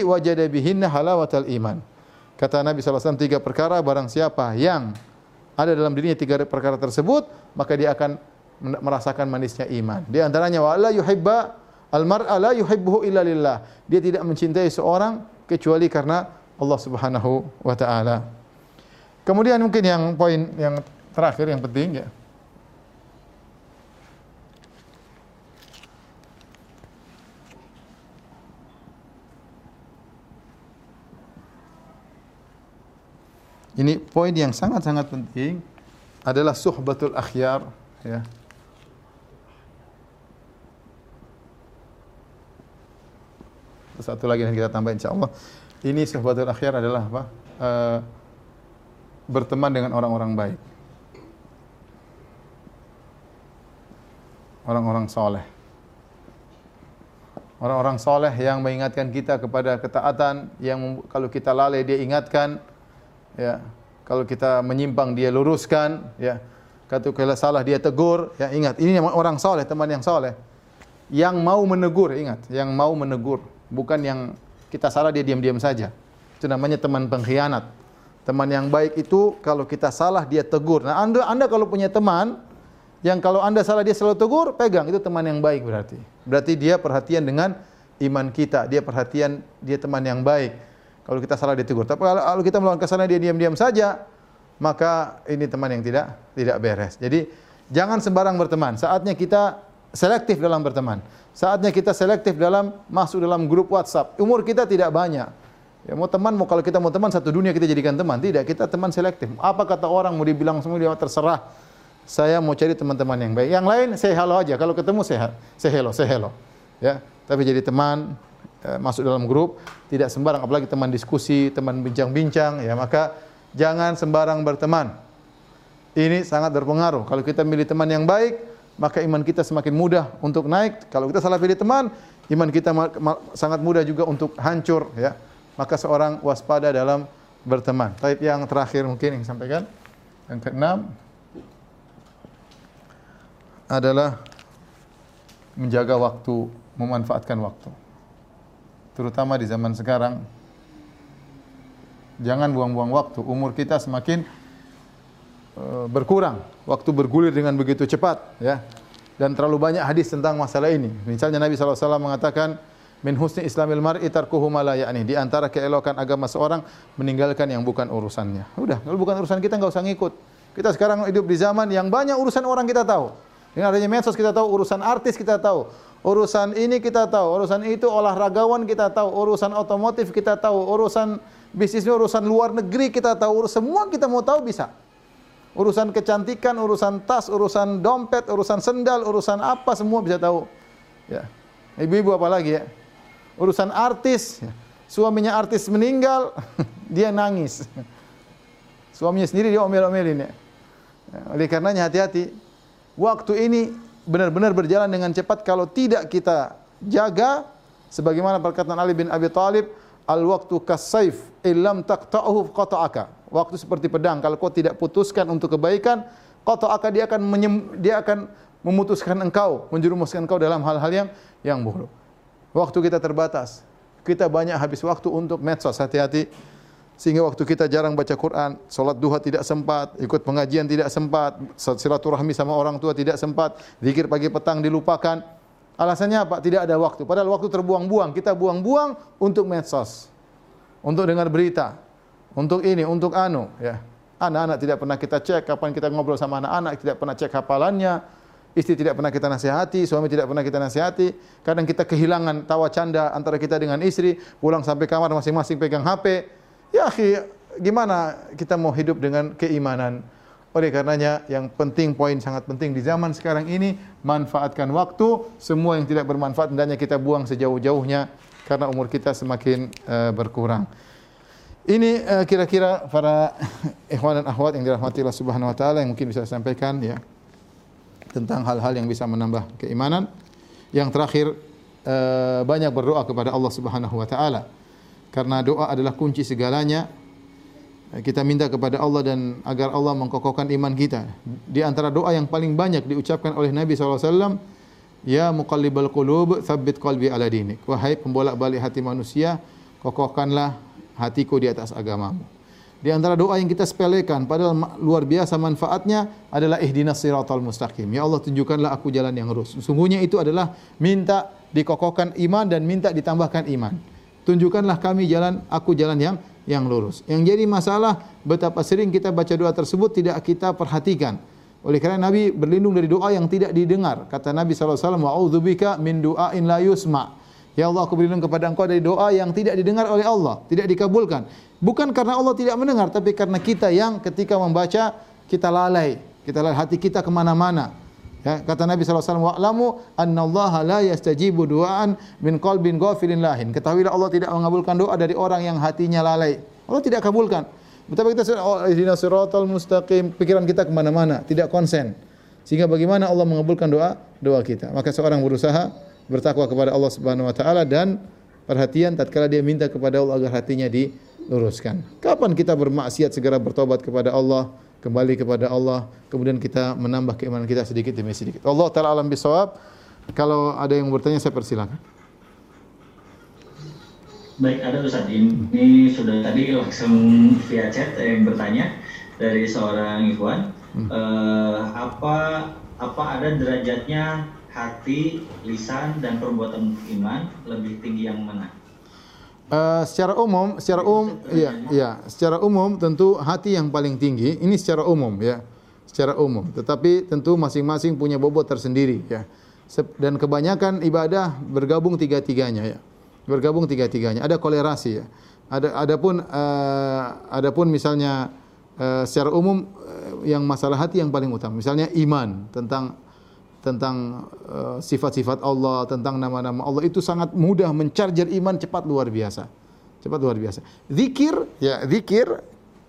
wajada bihinna halawatal iman. Kata Nabi SAW, 3 perkara, barang siapa yang ada dalam dirinya 3 perkara tersebut, maka dia akan merasakan manisnya iman. Di antaranya wa la yuhibba almar'a la yuhibbuhu illa lillah. Dia tidak mencintai seorang kecuali karena Allah Subhanahu wa taala. Kemudian mungkin yang poin yang terakhir yang penting, ya. Ini poin yang sangat-sangat penting adalah suhbatul akhyar, ya. Satu lagi yang kita tambah insyaallah. Ini suhbatul akhyar adalah apa? Berteman dengan orang-orang baik, orang-orang soleh. Orang-orang soleh yang mengingatkan kita kepada ketaatan, yang kalau kita lalai dia ingatkan, ya. Kalau kita menyimpang dia luruskan, ya. Kalau salah dia tegur, ya, ingat. Ini orang soleh, teman yang soleh, yang mau menegur, ingat, yang mau menegur, bukan yang kita salah dia diam-diam saja. Itu namanya teman pengkhianat. Teman yang baik itu kalau kita salah dia tegur. Nah, Anda kalau punya teman yang kalau Anda salah dia selalu tegur, pegang, itu teman yang baik berarti. Berarti dia perhatian dengan iman kita, dia perhatian, dia teman yang baik. Kalau kita salah dia tegur. Tapi kalau kita melakukan kesalahan dia diam-diam saja, maka ini teman yang tidak beres. Jadi jangan sembarang berteman. Saatnya kita selektif dalam berteman. Saatnya kita selektif dalam masuk dalam grup WhatsApp. Umur kita tidak banyak. Ya, kalau kita mau teman satu dunia kita jadikan teman. Tidak, kita teman selektif. Apa kata orang, mau dibilang semua, dia terserah. Saya mau cari teman-teman yang baik. Yang lain say hello aja. Kalau ketemu say hello. Ya, tapi jadi teman, masuk dalam grup, tidak sembarang, apalagi teman diskusi, teman bincang-bincang, ya, maka jangan sembarang berteman. Ini sangat berpengaruh. Kalau kita milih teman yang baik, maka iman kita semakin mudah untuk naik. Kalau kita salah pilih teman, iman kita sangat mudah juga untuk hancur, ya. Maka seorang waspada dalam berteman. Taib yang terakhir mungkin yang sampaikan, yang ke-6 adalah menjaga waktu, memanfaatkan waktu. Terutama di zaman sekarang, jangan buang-buang waktu. Umur kita semakin berkurang, waktu bergulir dengan begitu cepat, ya. Dan terlalu banyak hadis tentang masalah ini. Misalnya Nabi SAW mengatakan, min husni islamil mar'i tarkuhu ma la ya'ni. Di antara keelokan agama seorang meninggalkan yang bukan urusannya. Udah, kalau bukan urusan kita enggak usah ngikut. Kita sekarang hidup di zaman yang banyak urusan orang kita tahu. Dengan adanya medsos kita tahu, urusan artis kita tahu, Urusan ini kita tahu, urusan itu olahragawan kita tahu, urusan otomotif kita tahu, urusan bisnisnya, urusan luar negeri kita tahu, semua kita mau tahu bisa. Urusan kecantikan, urusan tas, urusan dompet, urusan sendal, urusan apa semua bisa tahu. Ya. Ibu-ibu apa lagi ya? Urusan artis, suaminya artis meninggal, dia nangis. Suaminya sendiri dia omel-omelin ya. Oleh karenanya hati-hati. Waktu ini benar-benar berjalan dengan cepat kalau tidak kita jaga, sebagaimana perkataan Ali bin Abi Thalib, al-waktu kasayf illam taqta'uhu qata'aka. Waktu seperti pedang, kalau kau tidak putuskan untuk kebaikan, qata'aka, dia akan memutuskan engkau, menjerumuskan engkau dalam hal-hal yang buruk. Waktu kita terbatas. Kita banyak habis waktu untuk medsos, hati-hati. Sehingga waktu kita jarang baca Quran, solat duha tidak sempat, ikut pengajian tidak sempat, silaturahmi sama orang tua tidak sempat, zikir pagi petang dilupakan. Alasannya apa? Tidak ada waktu. Padahal waktu terbuang-buang, kita buang-buang untuk medsos, untuk dengar berita, untuk ini, untuk anu. Ya. Anak-anak tidak pernah kita cek, kapan kita ngobrol sama anak-anak, tidak pernah cek hafalannya, istri tidak pernah kita nasihati, suami tidak pernah kita nasihati. Kadang kita kehilangan tawa canda antara kita dengan istri, pulang sampai kamar masing-masing pegang HP. Ya akhi, gimana kita mau hidup dengan keimanan? Oleh karenanya yang penting, poin sangat penting di zaman sekarang ini, manfaatkan waktu, semua yang tidak bermanfaat hendaknya kita buang sejauh-jauhnya karena umur kita semakin berkurang. Ini kira-kira para ikhwan dan akhwat yang dirahmati Allah Subhanahu wa taala yang mungkin bisa saya sampaikan ya. Tentang hal-hal yang bisa menambah keimanan. Yang terakhir, banyak berdoa kepada Allah Subhanahu wa taala. Karena doa adalah kunci segalanya. Kita minta kepada Allah dan agar Allah mengkokohkan iman kita. Di antara doa yang paling banyak diucapkan oleh Nabi SAW, Ya muqallibal qulub, tsabbit qalbi ala dinik. Wahai pembolak-balik hati manusia, kokohkanlah hatiku di atas agamamu. Di antara doa yang kita sepelekan, padahal luar biasa manfaatnya, adalah ihdinas siratal mustaqim. Ya Allah, tunjukkanlah aku jalan yang lurus. Sungguhnya itu adalah minta dikokohkan iman dan minta ditambahkan iman. Tunjukkanlah kami jalan, aku jalan yang lurus. Yang jadi masalah, betapa sering kita baca doa tersebut tidak kita perhatikan. Oleh karena Nabi berlindung dari doa yang tidak didengar. Kata Nabi SAW, wa'udzubika min du'ain la yusma. Ya Allah, aku berlindung kepada engkau dari doa yang tidak didengar oleh Allah, tidak dikabulkan. Bukan karena Allah tidak mendengar, tapi karena kita yang ketika membaca, kita lalai. Kita lalai, hati kita kemana-mana. Ya, kata Nabi SAW, wa'lamu annallaha la yastajibu du'aan min qalbin ghafilin lahin. Ketahuilah Allah tidak mengabulkan doa dari orang yang hatinya lalai. Allah tidak kabulkan. Betapa kita ihdinas siratal mustaqim, pikiran kita kemana-mana, tidak konsen. Sehingga bagaimana Allah mengabulkan doa kita? Maka seorang berusaha bertakwa kepada Allah Subhanahu wa taala dan perhatian tatkala dia minta kepada Allah agar hatinya diluruskan. Kapan kita bermaksiat segera bertobat kepada Allah, kembali kepada Allah, kemudian kita menambah keimanan kita sedikit demi sedikit. Allah taala alam bisawab. Kalau ada yang bertanya saya persilakan. Baik, ada Ustaz. Ini sudah tadi langsung via chat yang bertanya dari seorang ikhwan. Apa ada derajatnya hati, lisan dan perbuatan iman lebih tinggi yang mana? Secara umum tentu hati yang paling tinggi. Ini secara umum. Tetapi tentu masing-masing punya bobot tersendiri ya. Dan kebanyakan ibadah bergabung tiga-tiganya ya. Ada kolerasi ya. Adapun misalnya secara umum yang masalah hati yang paling utama. Misalnya iman tentang sifat-sifat Allah, tentang nama-nama Allah, itu sangat mudah mencarger iman cepat luar biasa. Zikir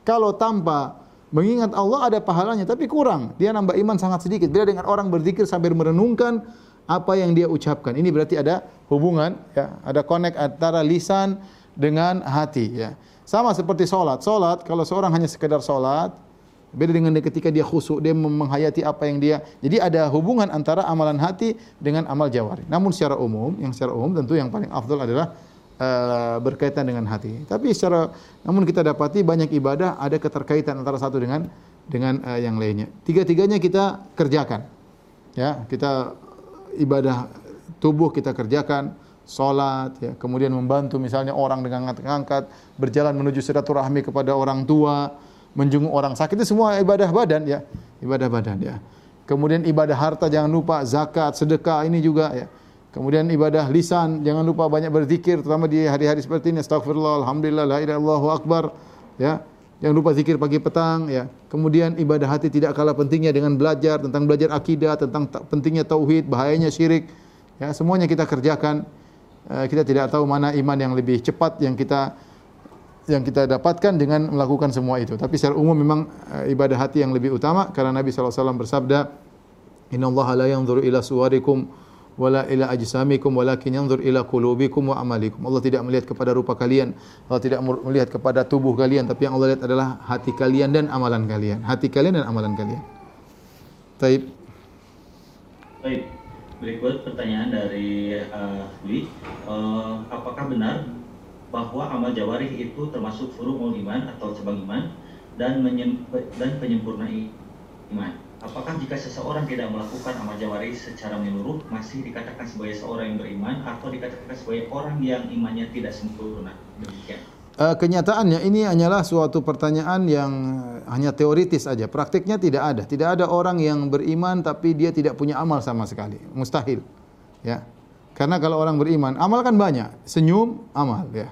kalau tanpa mengingat Allah ada pahalanya, tapi kurang, dia nambah iman sangat sedikit. Beda dengan orang berzikir sambil merenungkan apa yang dia ucapkan. Ini berarti ada hubungan ya, ada connect antara lisan dengan hati ya. Sama seperti salat, kalau seorang hanya sekedar salat, beda dengan ketika dia khusyuk, dia menghayati apa yang dia. Jadi ada hubungan antara amalan hati dengan amal jawari. Namun secara umum tentu yang paling afdal adalah berkaitan dengan hati. Tapi namun kita dapati banyak ibadah ada keterkaitan antara satu dengan yang lainnya. Tiga-tiganya kita kerjakan. Ya, kita ibadah tubuh kita kerjakan, salat ya, kemudian membantu misalnya orang dengan ngangkat, berjalan menuju silaturahmi kepada orang tua, menjenguk orang sakit, itu semua ibadah badan ya. Kemudian ibadah harta, jangan lupa zakat, sedekah ini juga ya. Kemudian ibadah lisan, jangan lupa banyak berzikir terutama di hari-hari seperti ini. Astagfirullah, alhamdulillah, la ilaha illallah, Allahu akbar, ya. Jangan lupa zikir pagi petang, ya. Kemudian ibadah hati tidak kalah pentingnya dengan belajar tentang akidah, tentang pentingnya tauhid, bahayanya syirik. Ya, semuanya kita kerjakan. Kita tidak tahu mana iman yang lebih cepat yang kita dapatkan dengan melakukan semua itu. Tapi secara umum memang ibadah hati yang lebih utama karena Nabi sallallahu alaihi wasallam bersabda, "Innallaha la yanzuru ila suwarikum wala ila ajsamikum walakin yanzur ila qulubikum wa amalikum." Allah tidak melihat kepada rupa kalian, Allah tidak melihat kepada tubuh kalian, tapi yang Allah lihat adalah hati kalian dan amalan kalian. Hati kalian dan amalan kalian. Taib. Baik. Berikut pertanyaan dari Lee. Apakah benar bahwa amal jawarih itu termasuk furu'ul iman atau cabang iman dan penyempurna iman? Apakah jika seseorang tidak melakukan amal jawarih secara menyeluruh masih dikatakan sebagai seorang yang beriman atau dikatakan sebagai orang yang imannya tidak sempurna? Demikian. Kenyataannya ini hanyalah suatu pertanyaan yang hanya teoritis aja. Praktiknya tidak ada. Tidak ada orang yang beriman tapi dia tidak punya amal sama sekali. Mustahil. Ya. Karena kalau orang beriman, amal kan banyak. Senyum, amal, ya.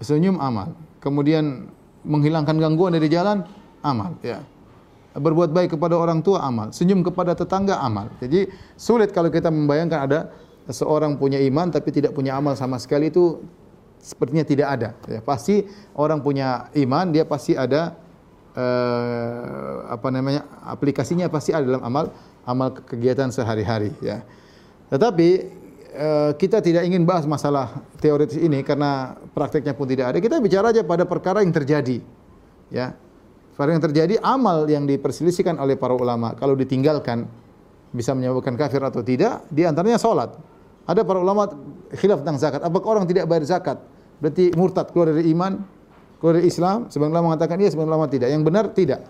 Senyum, amal. Kemudian menghilangkan gangguan dari jalan, amal, ya. Berbuat baik kepada orang tua, amal. Senyum kepada tetangga, amal. Jadi sulit kalau kita membayangkan ada seorang punya iman tapi tidak punya amal sama sekali, itu sepertinya tidak ada. Ya, pasti orang punya iman, dia pasti ada aplikasinya pasti ada dalam amal kegiatan sehari-hari. Ya. Tetapi kita tidak ingin bahas masalah teoritis ini karena prakteknya pun tidak ada. Kita bicara aja pada perkara yang terjadi. Ya. Perkara yang terjadi, amal yang diperselisihkan oleh para ulama, kalau ditinggalkan bisa menyebabkan kafir atau tidak, di antaranya salat. Ada para ulama khilaf tentang zakat. Apakah orang tidak bayar zakat berarti murtad, keluar dari iman, keluar dari Islam? Sebagian ulama mengatakan iya, sebagian ulama tidak. Yang benar tidak.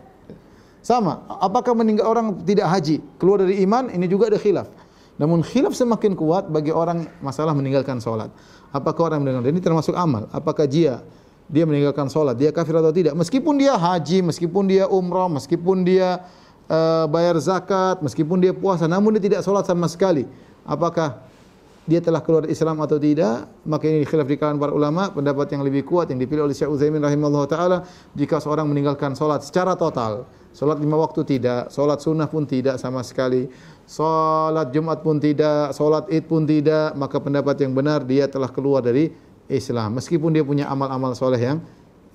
Sama, apakah meninggal orang tidak haji keluar dari iman? Ini juga ada khilaf. Namun khilaf semakin kuat bagi orang masalah meninggalkan salat. Apakah orang meninggalkan ini termasuk amal? Apakah dia meninggalkan sholat, dia kafir atau tidak? Meskipun dia haji, meskipun dia umrah, meskipun dia bayar zakat, meskipun dia puasa, namun dia tidak sholat sama sekali, apakah dia telah keluar Islam atau tidak? Maka ini khilaf di kalangan para ulama. Pendapat yang lebih kuat yang dipilih oleh Syekh Utsaimin rahimahullah ta'ala, jika seorang meninggalkan sholat secara total, sholat 5 waktu tidak, sholat sunnah pun tidak sama sekali, sholat Jumat pun tidak, sholat Id pun tidak, maka pendapat yang benar dia telah keluar dari Islam, meskipun dia punya amal-amal soleh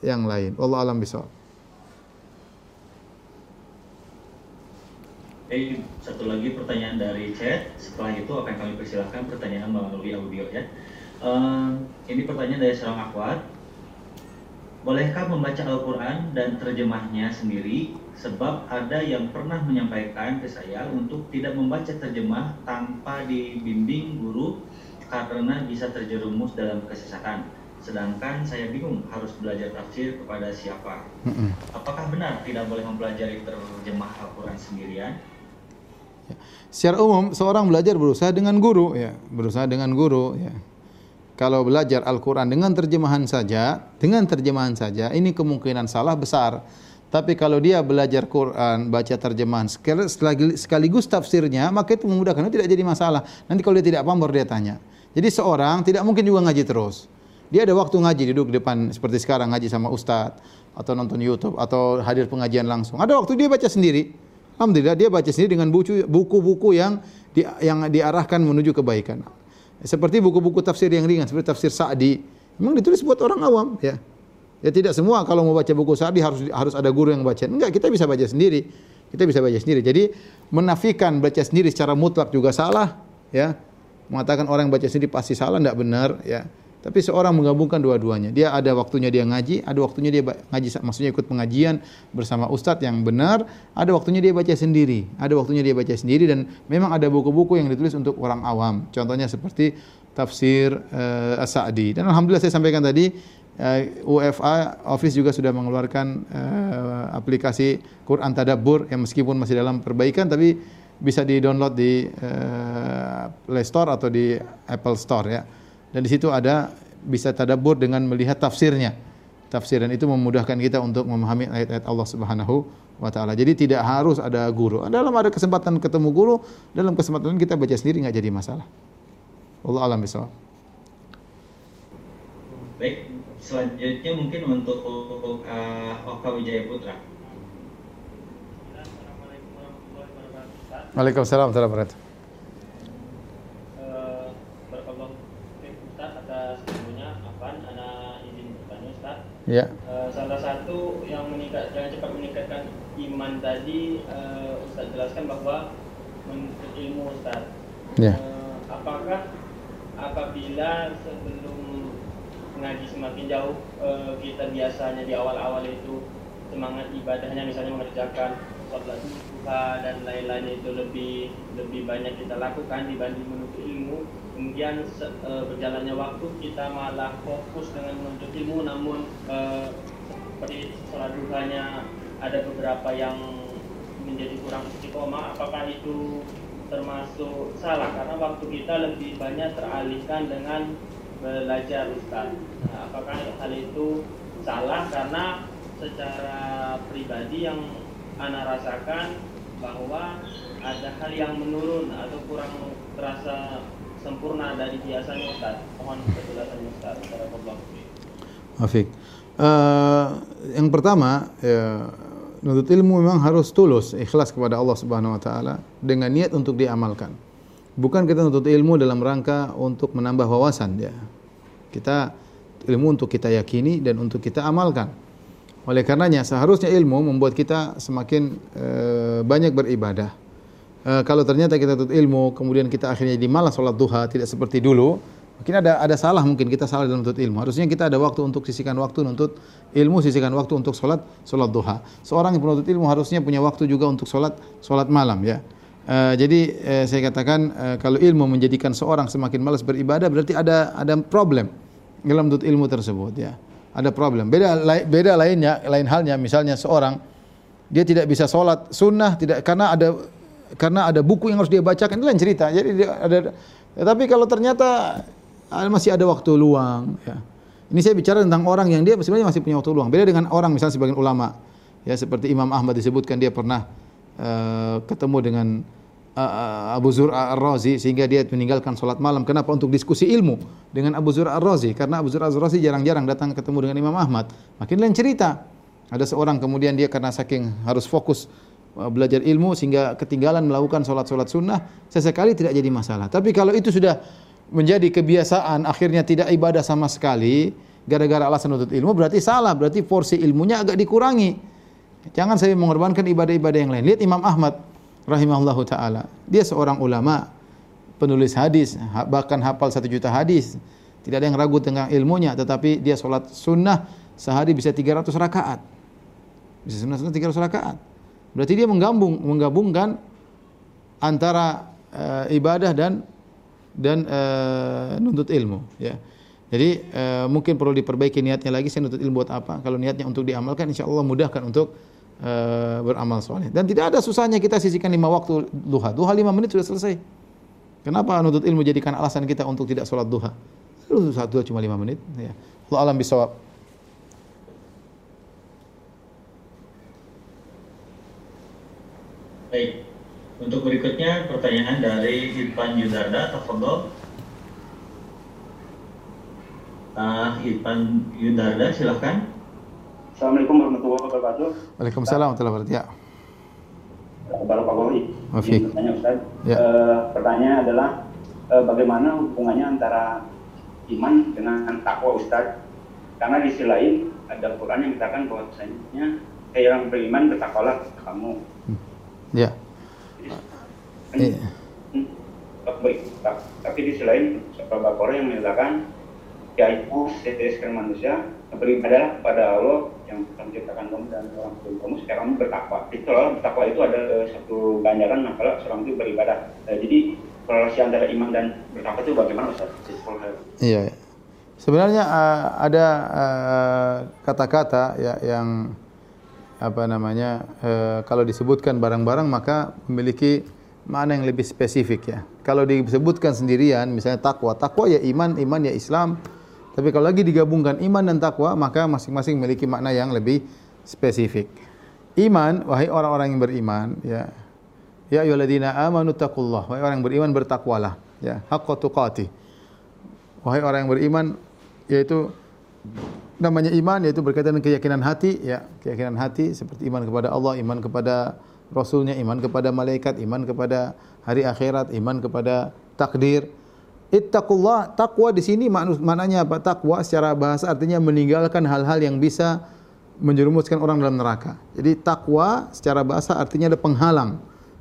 yang lain. Wallahu a'lam bishawab. Satu lagi pertanyaan dari chat. Setelah itu akan kami persilahkan pertanyaan melalui audio, ya. Ini pertanyaan dari seorang akhwat. Bolehkah membaca Al-Quran dan terjemahnya sendiri? Sebab ada yang pernah menyampaikan ke saya untuk tidak membaca terjemah tanpa dibimbing guru, karena bisa terjerumus dalam kesesatan. Sedangkan saya bingung harus belajar tafsir kepada siapa. Apakah benar tidak boleh mempelajari terjemah Al-Quran sendirian? Secara umum seorang belajar berusaha dengan guru, ya, berusaha dengan guru, ya. Kalau belajar Al-Quran dengan terjemahan saja, ini kemungkinan salah besar. Tapi kalau dia belajar Quran, baca terjemahan sekaligus tafsirnya, maka itu memudahkan, itu tidak jadi masalah. Nanti kalau dia tidak paham baru dia tanya. Jadi seorang tidak mungkin juga ngaji terus. Dia ada waktu ngaji, duduk di depan seperti sekarang ngaji sama ustaz, atau nonton YouTube, atau hadir pengajian langsung. Ada waktu dia baca sendiri. Alhamdulillah dia baca sendiri dengan buku-buku yang diarahkan menuju kebaikan. Seperti buku-buku tafsir yang ringan, seperti tafsir Sa'di. Memang ditulis buat orang awam, ya. Ya tidak semua kalau mau baca buku Sa'di harus ada guru yang baca. Enggak, kita bisa baca sendiri. Kita bisa baca sendiri. Jadi menafikan baca sendiri secara mutlak juga salah, ya. Mengatakan orang yang baca sendiri pasti salah, tidak benar, ya. Tapi seorang menggabungkan dua-duanya. Dia ada waktunya dia ngaji, ada waktunya dia ngaji, maksudnya ikut pengajian bersama ustadz yang benar, ada waktunya dia baca sendiri. Dan memang ada buku-buku yang ditulis untuk orang awam. Contohnya seperti tafsir As-Sa'di. Dan alhamdulillah saya sampaikan tadi, UFA Office juga sudah mengeluarkan aplikasi Quran Tadabur yang meskipun masih dalam perbaikan, tapi bisa di-download di Play Store atau di Apple Store, ya. Dan di situ ada bisa tadabbur dengan melihat tafsirnya. Tafsir, dan itu memudahkan kita untuk memahami ayat-ayat Allah Subhanahu wa taala. Jadi tidak harus ada guru. Dalam ada kesempatan ketemu guru, dalam kesempatan kita baca sendiri, enggak jadi masalah. Wallahu a'lam bishawab. Baik, selanjutnya mungkin untuk Oka Wijaya Putra. Waalaikumsalam warahmatullahi wabarakatuh. Barakallahu fiik Ustaz atas ilmunya. Afwan, ana izin bertanya Ustaz. Ya. Salah satu yang cepat meningkatkan iman tadi Ustaz jelaskan bahwa menuntut ilmu Ustaz. Ya. Apakah apabila sebelum ngaji semakin jauh kita biasanya di awal-awal itu semangat ibadahnya misalnya mengerjakan sholat dan lain-lain itu lebih banyak kita lakukan dibanding menuntut ilmu, kemudian berjalannya waktu kita malah fokus dengan menuntut ilmu, namun seperti sholat duhanya ada beberapa yang menjadi kurang istiqomah, apakah itu termasuk salah karena waktu kita lebih banyak teralihkan dengan belajar Ustaz? Apakah hal itu salah? Karena secara pribadi yang ana rasakan bahwa ada hal yang menurun atau kurang terasa sempurna dari biasanya Ustaz. Mohon penjelasan Ustaz secara komplit. Afik. Yang pertama, menuntut ilmu memang harus tulus, ikhlas kepada Allah Subhanahu wa taala dengan niat untuk diamalkan. Bukan kita menuntut ilmu dalam rangka untuk menambah wawasan ya. Kita ilmu untuk kita yakini dan untuk kita amalkan. Oleh karenanya seharusnya ilmu membuat kita semakin banyak beribadah. Kalau ternyata kita tuntut ilmu kemudian kita akhirnya malas sholat duha tidak seperti dulu, mungkin ada salah, mungkin kita salah dalam tuntut ilmu. Harusnya kita ada waktu untuk sisihkan waktu nuntut ilmu, sisihkan waktu untuk sholat duha. Seorang yang penuntut ilmu harusnya punya waktu juga untuk sholat malam ya. Jadi saya katakan kalau ilmu menjadikan seorang semakin malas beribadah berarti ada problem dalam tuntut ilmu tersebut ya. Ada problem. Beda lain halnya misalnya seorang dia tidak bisa sholat sunnah tidak karena ada buku yang harus dia bacakan, itu lain cerita. Jadi tapi kalau ternyata masih ada waktu luang ya. Ini saya bicara tentang orang yang dia sebenarnya masih punya waktu luang. Beda dengan orang misalnya sebagian ulama ya, seperti Imam Ahmad disebutkan dia pernah ketemu dengan Abu Zur'a Ar-Razi sehingga dia meninggalkan sholat malam. Kenapa? Untuk diskusi ilmu dengan Abu Zur'a Ar-Razi, karena Abu Zur'a Ar-Razi jarang-jarang datang ketemu dengan Imam Ahmad. Makin lain cerita. Ada seorang kemudian dia karena saking harus fokus belajar ilmu sehingga ketinggalan melakukan sholat-sholat sunnah, sesekali tidak jadi masalah. Tapi kalau itu sudah menjadi kebiasaan, akhirnya tidak ibadah sama sekali gara-gara alasan untuk ilmu, berarti salah, berarti porsi ilmunya agak dikurangi. Jangan saya mengorbankan ibadah-ibadah yang lain. Lihat Imam Ahmad rahimahullahu ta'ala, dia seorang ulama, penulis hadis, bahkan hafal 1 juta hadis, tidak ada yang ragu tentang ilmunya, tetapi dia sholat sunnah sehari bisa 300 rakaat, bisa sunnah 300 rakaat, berarti dia menggabungkan antara ibadah dan nuntut ilmu ya. Jadi mungkin perlu diperbaiki niatnya lagi, saya nuntut ilmu buat apa? Kalau niatnya untuk diamalkan, insya Allah mudahkan untuk beramal soleh. Dan tidak ada susahnya kita sisihkan 5 waktu duha. Duha 5 menit sudah selesai. Kenapa nuntut ilmu jadikan alasan kita untuk tidak sholat duha? Duha cuma 5 menit ya. Allahu a'lam bishawab. Baik. Untuk berikutnya pertanyaan dari Irfan Yunarda, tafadhol. Irfan Yunarda silakan. Assalamualaikum warahmatullahi wabarakatuh. Waalaikumsalam warahmatullahi wabarakatuh. Ya. Barakallahu fiik. Pertanyaan Ustaz. Ya. Pertanyaannya adalah bagaimana hubungannya antara iman dengan takwa Ustaz? Karena di sisi lain ada Quran yang mengatakan bahwasanya yang beriman bertakwalah kamu. Ya. Iya. Baik. Tapi di sisi lain beberapa orang yang mengatakan yaitu setelah manusia beribadah kepada Allah yang menciptakan kamu dan orang tua kamu sekarang kamu bertakwa. Itulah bertakwa itu ada satu ganjaran kalau seorang itu beribadah. Jadi korelasi antara iman dan bertakwa itu bagaimana Ustaz? Iya. Sebenarnya ada kata-kata ya, yang kalau disebutkan barang-barang maka memiliki makna yang lebih spesifik ya. Kalau disebutkan sendirian misalnya takwa ya iman ya Islam. Tapi kalau lagi digabungkan iman dan takwa, maka masing-masing memiliki makna yang lebih spesifik. Iman, wahai orang-orang yang beriman, ya. Ya ayyuhalladzina amanu taqullah, wahai orang yang beriman bertakwalah, ya. Haqqa tuqatih. wahai orang yang beriman, yaitu namanya iman, yaitu berkaitan dengan keyakinan hati, ya, keyakinan hati seperti iman kepada Allah, iman kepada Rasulnya, iman kepada malaikat, iman kepada hari akhirat, iman kepada takdir. Ittaqullah, takwa di sini maknanya apa? Takwa secara bahasa artinya meninggalkan hal-hal yang bisa menjerumuskan orang dalam neraka. Jadi takwa secara bahasa artinya ada penghalang,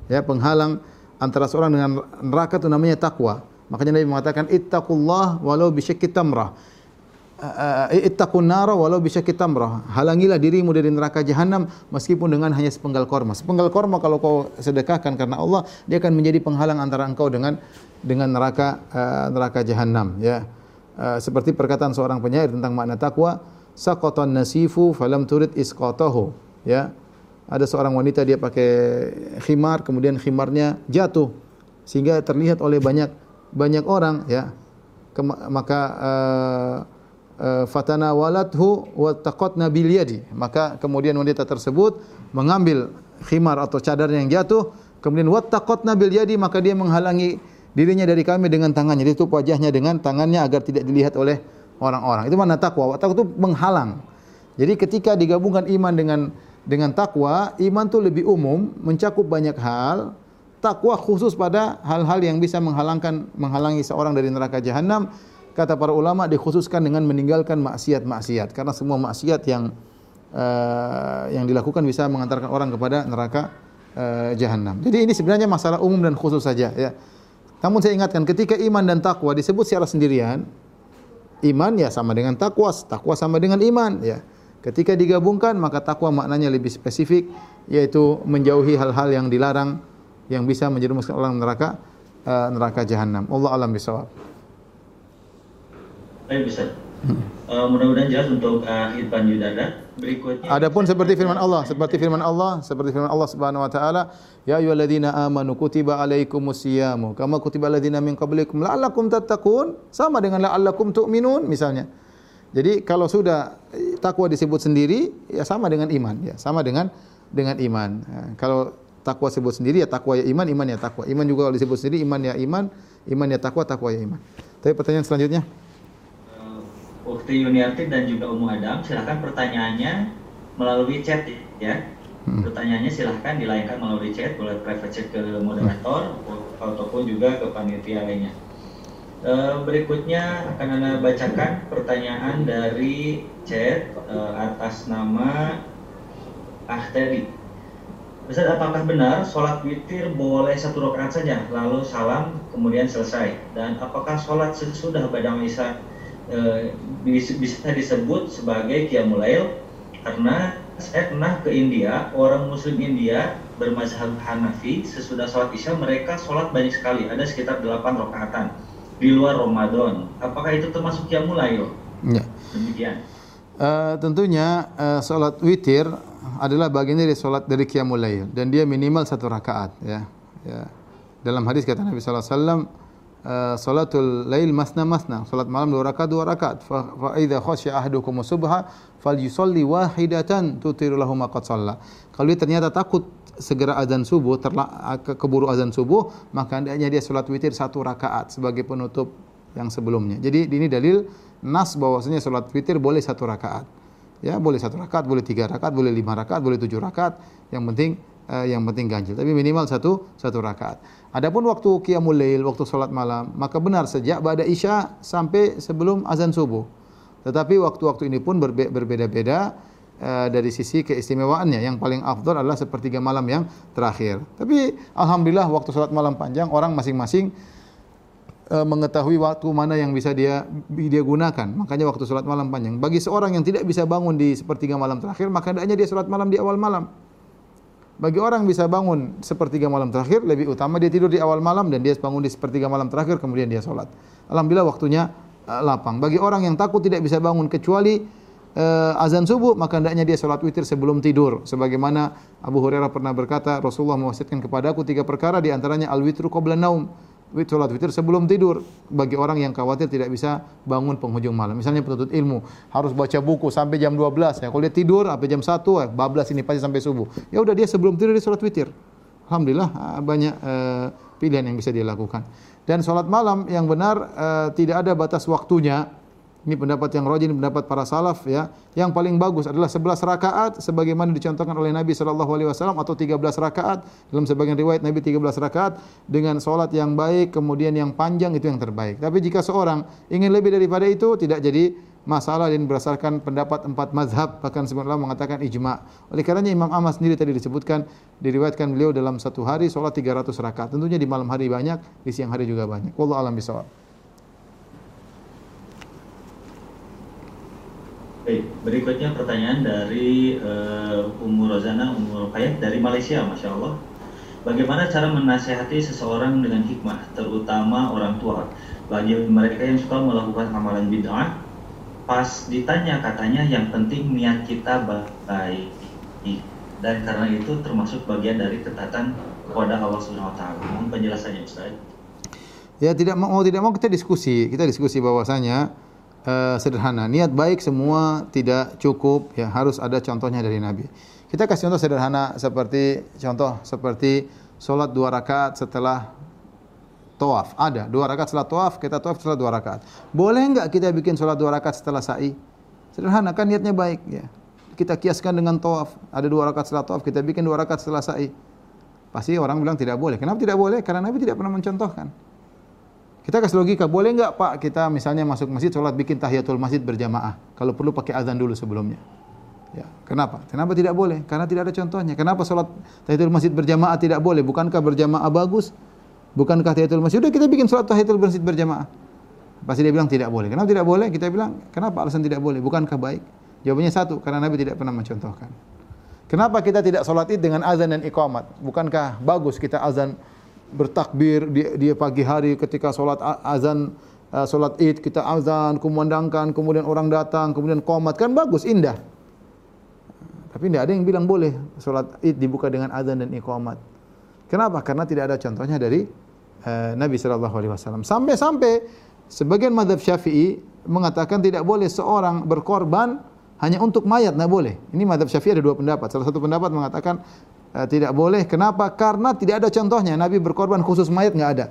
ya, penghalang antara seorang dengan neraka itu namanya takwa. Makanya Nabi mengatakan ittaqullah walau bisyakki tamrah. Ittaqun nar walau bisyakki tamrah. Halangilah dirimu dari neraka jahanam meskipun dengan hanya sepenggal korma. Sepenggal korma kalau kau sedekahkan karena Allah, dia akan menjadi penghalang antara engkau dengan neraka jahanam, ya. Seperti perkataan seorang penyair tentang makna takwa, saqatan nasifu falam turid isqatahu, ya. Ada seorang wanita dia pakai khimar, kemudian khimarnya jatuh sehingga terlihat oleh banyak orang, ya. Maka fatana walathu wa taqatna bil yadi, maka kemudian wanita tersebut mengambil khimar atau cadarnya yang jatuh, kemudian wa taqatna bil yadi, maka dia menghalangi dirinya dari kami dengan tangannya, dia tutup wajahnya dengan tangannya agar tidak dilihat oleh orang-orang. Itu makna takwa. Takwa itu menghalang. Jadi ketika digabungkan iman dengan takwa, iman itu lebih umum, mencakup banyak hal. Takwa khusus pada hal-hal yang bisa menghalangi seorang dari neraka jahanam. Kata para ulama dikhususkan dengan meninggalkan maksiat-maksiat, karena semua maksiat yang dilakukan bisa mengantarkan orang kepada neraka jahanam. Jadi ini sebenarnya masalah umum dan khusus saja, ya. Namun saya ingatkan, ketika iman dan takwa disebut secara sendirian, iman ya sama dengan takwa, takwa sama dengan iman, ya. Ketika digabungkan maka takwa maknanya lebih spesifik, yaitu menjauhi hal-hal yang dilarang yang bisa menjerumuskan orang neraka jahanam. Allah alam bisawab. Baik, bisa. Mudah-mudahan jelas untuk Irfan Yudhana. Berikutnya. Adapun seperti firman Allah Subhanahu wa taala, ya ayyuhalladzina amanu kutiba alaikumus siyamu kama kutiba alladzina min qablikum la'allakum tattaqun, sama dengan la'allakum tu'minun misalnya. Jadi kalau sudah takwa disebut sendiri ya sama dengan iman, ya, sama dengan iman. Nah, kalau takwa disebut sendiri ya takwa ya iman, iman ya takwa. Iman juga kalau disebut sendiri iman ya iman, iman ya takwa, takwa ya iman. Tapi pertanyaan selanjutnya Ukti Yuniarti dan juga Umu Adam, silahkan pertanyaannya melalui chat, ya. Pertanyaannya silahkan dilayangkan melalui chat, boleh private chat ke moderator ataupun juga ke panitia lainnya. Berikutnya akan Anda bacakan pertanyaan dari chat atas nama Ahteri. Ustaz, apakah benar sholat witir boleh satu rakaat saja, lalu salam kemudian selesai? Dan apakah sholat sesudah badang isya bisa disebut sebagai qiyamul lail? Karena saya pernah ke India, orang muslim India bermazhab Hanafi, sesudah sholat isya mereka sholat banyak sekali, ada sekitar 8 rakaatan di luar Ramadan. Apakah itu termasuk qiyamul lail? Ya. Demikian. Tentunya sholat witir adalah bagian dari sholat dari qiyamul lail dan dia minimal satu rakaat, ya. Ya. Dalam hadis kata Nabi sallallahu alaihi wasallam, salatul lail masna masna, salat malam dua rakaat fa idza khasya ahdukum subha falyusalli wahidatan tutiru lahu ma qad shalla. Kalau dia ternyata takut segera azan subuh, keburu azan subuh, maka hendaknya dia salat witir satu rakaat sebagai penutup yang sebelumnya. Jadi ini dalil nas bahwasanya salat witir boleh satu rakaat. Ya, boleh satu rakaat, boleh tiga rakaat, boleh lima rakaat, boleh tujuh rakaat, yang penting ganjil, tapi minimal satu rakaat. Adapun waktu qiyamul lail, waktu salat malam, maka benar sejak ba'da isya sampai sebelum azan subuh. Tetapi waktu-waktu ini pun berbeda-beda dari sisi keistimewaannya. Yang paling afdal adalah sepertiga malam yang terakhir. Tapi alhamdulillah waktu salat malam panjang, orang masing-masing mengetahui waktu mana yang bisa dia gunakan. Makanya waktu salat malam panjang. Bagi seorang yang tidak bisa bangun di sepertiga malam terakhir, maka hendaknya dia salat malam di awal malam. Bagi orang bisa bangun sepertiga malam terakhir, lebih utama dia tidur di awal malam dan dia bangun di sepertiga malam terakhir, kemudian dia sholat. Alhamdulillah waktunya lapang. Bagi orang yang takut tidak bisa bangun kecuali azan subuh, maka hendaknya dia sholat witir sebelum tidur. Sebagaimana Abu Hurairah pernah berkata, Rasulullah mewasiatkan kepada aku 3 perkara, di antaranya al-witru qabla naum, sholat witir sebelum tidur. Bagi orang yang khawatir tidak bisa bangun penghujung malam. Misalnya penuntut ilmu, harus baca buku sampai jam 12. Ya, kalau dia tidur sampai jam 1, bablas ini pasti sampai subuh. Ya udah, dia sebelum tidur dia sholat witir. Alhamdulillah banyak pilihan yang bisa dia lakukan. Dan sholat malam yang benar tidak ada batas waktunya. Ini pendapat yang rajih, pendapat para salaf ya. Yang paling bagus adalah 11 rakaat sebagaimana dicontohkan oleh Nabi SAW, atau 13 rakaat dalam sebagian riwayat Nabi 13 rakaat dengan salat yang baik kemudian yang panjang, itu yang terbaik. Tapi jika seorang ingin lebih daripada itu tidak jadi masalah, dan berdasarkan pendapat 4 mazhab, bahkan sebenarnya mengatakan ijma. Oleh karenanya Imam Ahmad sendiri tadi disebutkan, diriwayatkan beliau dalam satu hari salat 300 rakaat. Tentunya di malam hari banyak, di siang hari juga banyak. Wallahu a'lam bishawab. Baik, berikutnya pertanyaan dari Ummu Rozana, Ummu Rukayat dari Malaysia, Masya Allah. Bagaimana cara menasihati seseorang dengan hikmah, terutama orang tua, bagi mereka yang suka melakukan amalan bid'ah? Pas ditanya katanya yang penting niat kita baik, dan karena itu termasuk bagian dari ketaatan kepada Allah Subhanahu Wa Taala. Mohon penjelasannya, Ustaz. Ya, tidak mau kita diskusi bahwasanya sederhana, niat baik semua tidak cukup ya, harus ada contohnya dari Nabi. Kita kasih contoh sederhana seperti sholat 2 rakaat setelah tawaf. Ada 2 rakaat setelah tawaf, kita tawaf setelah 2 rakaat. Boleh enggak kita bikin sholat 2 rakaat setelah sa'i? Sederhana kan, niatnya baik ya. Kita kiaskan dengan tawaf. Ada 2 rakaat setelah tawaf, kita bikin 2 rakaat setelah sa'i. Pasti orang bilang tidak boleh. Kenapa tidak boleh? Karena Nabi tidak pernah mencontohkan. Kita kasih logika, boleh enggak Pak kita misalnya masuk masjid sholat bikin tahiyatul masjid berjamaah, kalau perlu pakai azan dulu sebelumnya ya, kenapa tidak boleh? Karena tidak ada contohnya. Kenapa sholat tahiyatul masjid berjamaah tidak boleh? Bukankah berjamaah bagus? Bukankah tahiyatul masjid? Udah kita bikin sholat tahiyatul masjid berjamaah. Pasti dia bilang tidak boleh. Kenapa tidak boleh? Kita bilang, kenapa alasan tidak boleh? Bukankah baik? Jawabannya satu, karena Nabi tidak pernah mencontohkan. Kenapa kita tidak sholat id dengan azan dan iqamat? Bukankah bagus kita azan bertakbir dia pagi hari, ketika sholat azan sholat id kita azan, kumandangkan, kemudian orang datang, kemudian qomat, kan bagus, indah. Tapi tidak ada yang bilang boleh sholat id dibuka dengan azan dan iqamat. Kenapa? Karena tidak ada contohnya dari Nabi SAW. Sampai sebagian mazhab Syafi'i mengatakan tidak boleh seorang berkorban hanya untuk mayat, tidak boleh. Ini mazhab Syafi'i ada 2 pendapat. Salah satu pendapat mengatakan tidak boleh. Kenapa? Karena tidak ada contohnya. Nabi berkorban khusus mayat nggak ada.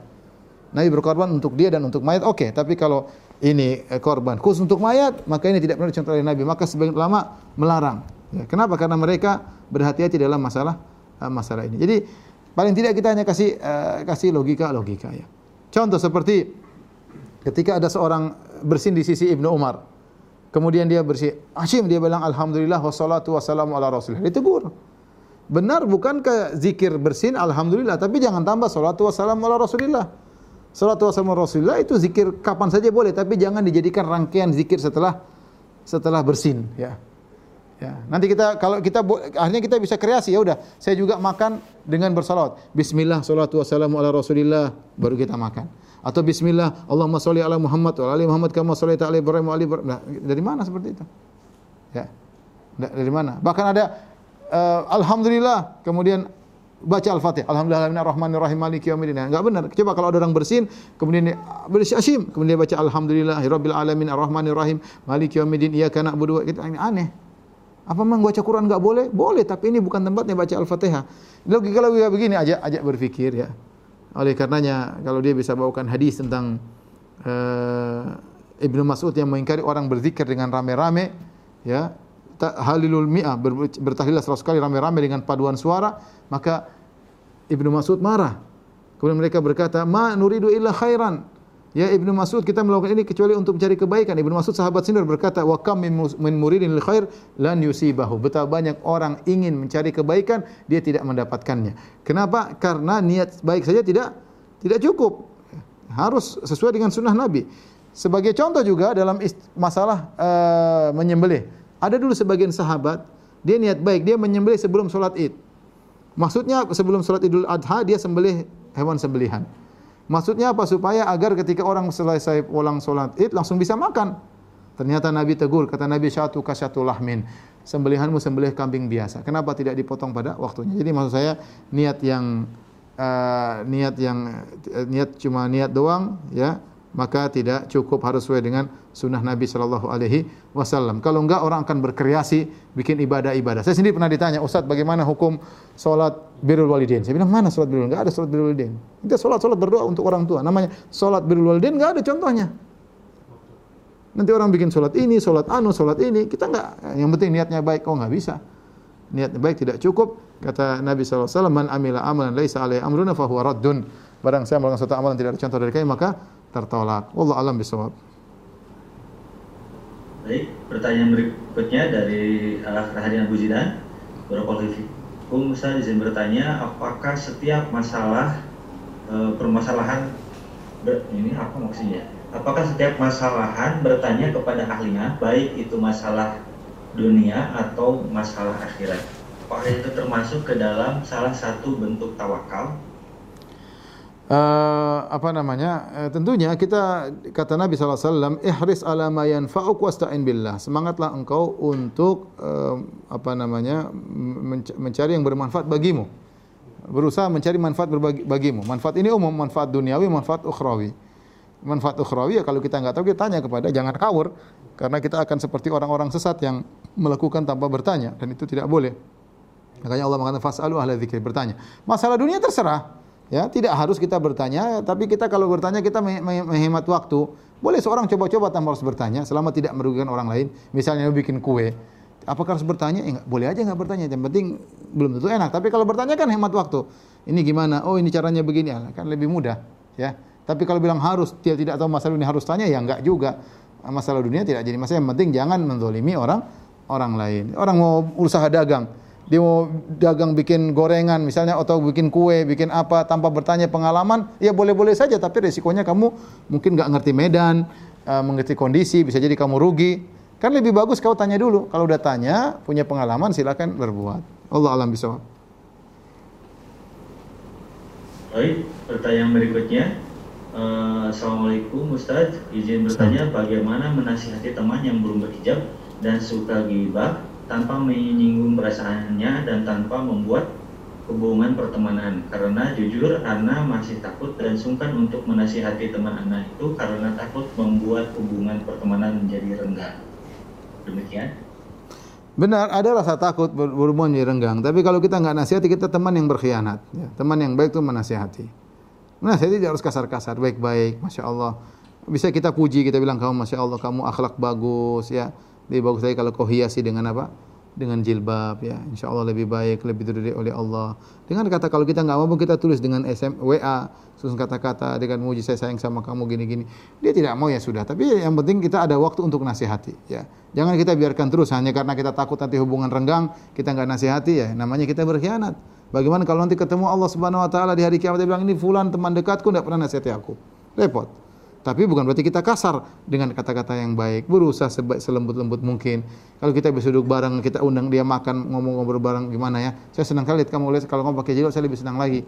Nabi berkorban untuk dia dan untuk mayat, oke. Tapi kalau ini korban khusus untuk mayat, maka ini tidak pernah dicontoh oleh Nabi. Maka sebagian ulama melarang. Ya, kenapa? Karena mereka berhati-hati dalam masalah ini. Jadi paling tidak kita hanya kasih logika ya. Contoh seperti ketika ada seorang bersin di sisi Ibnu Umar, kemudian dia bersin, Hashim, dia bilang alhamdulillah wassalatu wassalamu ala rasulillah. Ditegur. Benar, bukan ke zikir bersin alhamdulillah, tapi jangan tambah salatu wassalamu ala rasulillah. Salatu wassalamu ala rasulillah itu zikir kapan saja boleh, tapi jangan dijadikan rangkaian zikir setelah bersin ya. Ya, nanti kita kalau kita akhirnya kita bisa kreasi, ya udah, saya juga makan dengan bersalawat. Bismillah salatu wassalamu ala rasulillah, baru kita makan. Atau bismillah Allahumma sholli ala Muhammad wa ala ali Muhammad kama shallaita ala Ibrahim wa ali Ibrahim. Nah, dari mana seperti itu? Ya. Dari mana? Bahkan ada alhamdulillah kemudian baca Al-Fatihah. Alhamdulillahirrahmanirrahim maliki yaumiddin. Enggak benar. Coba kalau ada orang bersin kemudian bersyashim kemudian dia baca alhamdulillahirabbil alamin arrahmanirrahim maliki yaumiddin iyyaka na'budu wa iyyaka nasta'in. Aneh. Apa memang baca Quran enggak boleh? Boleh, tapi ini bukan tempatnya baca Al-Fatihah. Logika begini ajak berpikir ya. Oleh karenanya kalau dia bisa bawakan hadis tentang Ibnu Mas'ud yang mengingkari orang berzikir dengan rame-rame ya. Halilul mi'ah, bertahlillah 100 kali rame-rame dengan paduan suara, maka Ibnu Mas'ud marah. Kemudian mereka berkata, "Ma nuridu illa khairan." Ya Ibnu Mas'ud, kita melakukan ini kecuali untuk mencari kebaikan. Ibnu Mas'ud sahabat senior berkata, "Wa kam min muridin lil khair lan yusibahu." Betapa banyak orang ingin mencari kebaikan, dia tidak mendapatkannya. Kenapa? Karena niat baik saja tidak cukup. Harus sesuai dengan sunnah Nabi. Sebagai contoh juga dalam masalah menyembelih. Ada dulu sebagian sahabat, dia niat baik, dia menyembelih sebelum sholat id. Maksudnya sebelum sholat idul adha, dia sembelih hewan sembelihan. Maksudnya apa? Supaya agar ketika orang selesai ulang sholat id, langsung bisa makan. Ternyata Nabi tegur, kata Nabi, syatu kasyatu lahmin. Sembelihanmu sembelih kambing biasa. Kenapa tidak dipotong pada waktunya? Jadi maksud saya, niat cuma niat doang, ya. maka tidak cukup, harus sesuai dengan sunnah Nabi Shallallahu Alaihi Wasallam. Kalau enggak, orang akan berkreasi bikin ibadah-ibadah. Saya sendiri pernah ditanya, Ustadz bagaimana hukum sholat birrul walidain? Saya bilang, mana sholat birrul walidain? Enggak ada sholat birrul walidain. Kita sholat berdoa untuk orang tua, namanya sholat birrul walidain, enggak ada contohnya. Nanti orang bikin sholat ini, sholat anu, sholat ini, kita enggak. Yang penting niatnya baik. Oh, enggak bisa. Niatnya baik tidak cukup. Kata Nabi SAW, man amila amalan laisa alaihi amruna fahuwa raddun. Barang saya melakukan suatu amalan tidak ada contoh dari kami, maka tertolak. Wallahu a'lam bishawab. Baik, pertanyaan berikutnya dari Al-Hadian Abu Zidan. Barakallahu fiikum. Saya izin bertanya, apakah setiap masalah permasalahan ini apa maksudnya? Apakah setiap masalahan bertanya kepada ahlinya, baik itu masalah dunia atau masalah akhirat? Apakah itu termasuk ke dalam salah satu bentuk tawakal? Tentunya kita, kata Nabi SAW, ihris ala ma yanfa'uk wasta'in billah. Semangatlah engkau untuk mencari yang bermanfaat bagimu. Berusaha mencari manfaat bagimu. Manfaat ini umum, manfaat duniawi, manfaat ukhrawi. Manfaat ukhrawi ya kalau kita enggak tahu kita tanya kepada, jangan kawur, karena kita akan seperti orang-orang sesat yang melakukan tanpa bertanya, dan itu tidak boleh. Makanya Allah mengatakan fas'alu ahla dzikri, bertanya. Masalah dunia terserah, ya tidak harus kita bertanya, tapi kita kalau bertanya kita menghemat waktu. Boleh seorang coba-coba tanpa harus bertanya selama tidak merugikan orang lain. Misalnya bikin kue, apakah harus bertanya? Ya, boleh aja enggak bertanya, yang penting belum tentu enak. Tapi kalau bertanya kan hemat waktu. Ini gimana? Oh, ini caranya begini, kan lebih mudah, ya. Tapi kalau bilang harus, dia tidak tahu masalah dunia harus tanya, ya enggak juga. Masalah dunia tidak jadi masalah. Yang penting jangan menzalimi orang lain. Orang mau usaha dagang, dia mau dagang bikin gorengan misalnya, atau bikin kue, bikin apa, tanpa bertanya pengalaman, ya boleh-boleh saja. Tapi resikonya kamu mungkin enggak ngerti medan, mengerti kondisi, bisa jadi kamu rugi. Kan lebih bagus kau tanya dulu. Kalau udah tanya, punya pengalaman, silakan berbuat. Allah alam bisawab. Baik, pertanyaan berikutnya. Assalamualaikum Ustaz, izin bertanya bagaimana menasihati teman yang belum berhijab dan suka ghibah tanpa menyinggung perasaannya dan tanpa membuat hubungan pertemanan, karena jujur Ana masih takut dan sungkan untuk menasihati teman Ana itu karena takut membuat hubungan pertemanan menjadi renggang. Demikian. Benar, ada rasa takut berhubungan menjadi renggang, tapi kalau kita enggak nasihati, kita teman yang berkhianat, ya. Teman yang baik itu menasihati. Nah, saya tidak harus kasar-kasar, baik-baik, Masya Allah. Bisa kita puji, kita bilang, kamu Masya Allah, kamu akhlak bagus, ya. Lebih bagus lagi kalau kau hiasi dengan apa? Dengan jilbab, ya. Insya Allah lebih baik, lebih diridhai oleh Allah. Dengan kata, kalau kita enggak mampu, kita tulis dengan WA, susun kata-kata, dengan muji, saya sayang sama kamu, gini-gini. Dia tidak mau, ya sudah. Tapi yang penting kita ada waktu untuk nasihati, ya. Jangan kita biarkan terus, hanya karena kita takut nanti hubungan renggang, kita enggak nasihati, ya. Namanya kita berkhianat. Bagaimana kalau nanti ketemu Allah Subhanahu wa taala di hari kiamat, dia bilang, ini fulan teman dekatku enggak pernah nasihati aku. Repot. Tapi bukan berarti kita kasar, dengan kata-kata yang baik, berusaha selembut-lembut mungkin. Kalau kita bisa duduk bareng, kita undang dia makan, ngomong-ngobrol bareng, gimana ya? Saya senang kali lihat kamu, kalau kamu pakai jilbab saya lebih senang lagi.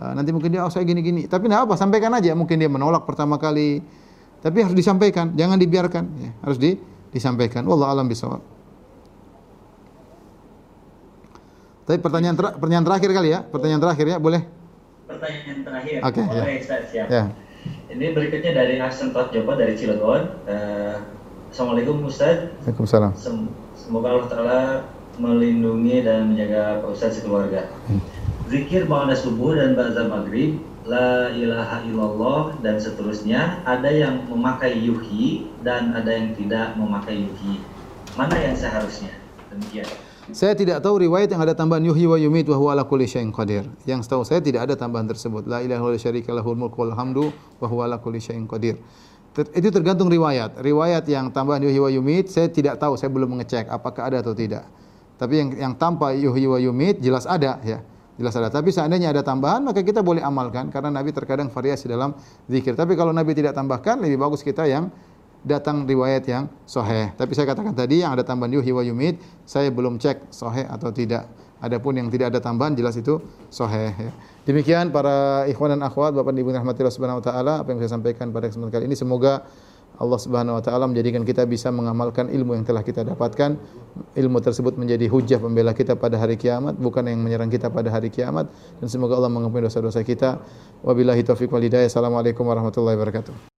Nanti mungkin dia, oh saya gini-gini. Tapi enggak apa, sampaikan aja. Mungkin dia menolak pertama kali. Tapi harus disampaikan, jangan dibiarkan, ya. Harus disampaikan. Wallahu a'lam bishawab. Tapi pertanyaan terakhir kali ya, boleh? Pertanyaan terakhir, okay, boleh ya. Ustaz, siap. Ya. Ini berikutnya dari Hasan Tot Joko dari Cilegon. Assalamualaikum Ustaz. Waalaikumsalam. Semoga Allah Ta'ala melindungi dan menjaga Ustaz sekeluarga. Zikir ba'da subuh dan ba'da maghrib, la ilaha illallah dan seterusnya, ada yang memakai yuhi dan ada yang tidak memakai yuhi. Mana yang seharusnya? Demikian. Saya tidak tahu riwayat yang ada tambahan yuhyi wa yumit wa huwa ala kulli syai'in qadir. Yang setahu saya tidak ada tambahan tersebut. La ilaha illallah syarikalahul mulku wal hamdu wa huwa ala kulli syai'in qadir. Itu tergantung riwayat. Riwayat yang tambahan yuhyi wa yumit saya tidak tahu, saya belum mengecek apakah ada atau tidak. Tapi yang tanpa yuhyi wa yumit jelas ada, ya. Jelas ada. Tapi seandainya ada tambahan maka kita boleh amalkan, karena Nabi terkadang variasi dalam zikir. Tapi kalau Nabi tidak tambahkan, lebih bagus kita yang datang riwayat yang sahih. Tapi saya katakan tadi yang ada tambahan yuhyi wa yumit, saya belum cek sahih atau tidak. Adapun yang tidak ada tambahan jelas itu sahih, ya. Demikian para ikhwan dan akhwat, Bapak dan Ibu rahmatillah subhanahu wa taala, apa yang saya sampaikan pada kesempatan kali ini, semoga Allah Subhanahu wa taala menjadikan kita bisa mengamalkan ilmu yang telah kita dapatkan. Ilmu tersebut menjadi hujah pembela kita pada hari kiamat, bukan yang menyerang kita pada hari kiamat, dan semoga Allah mengampuni dosa-dosa kita. Wabillahi taufiq wal hidayah. Assalamualaikum warahmatullahi wabarakatuh.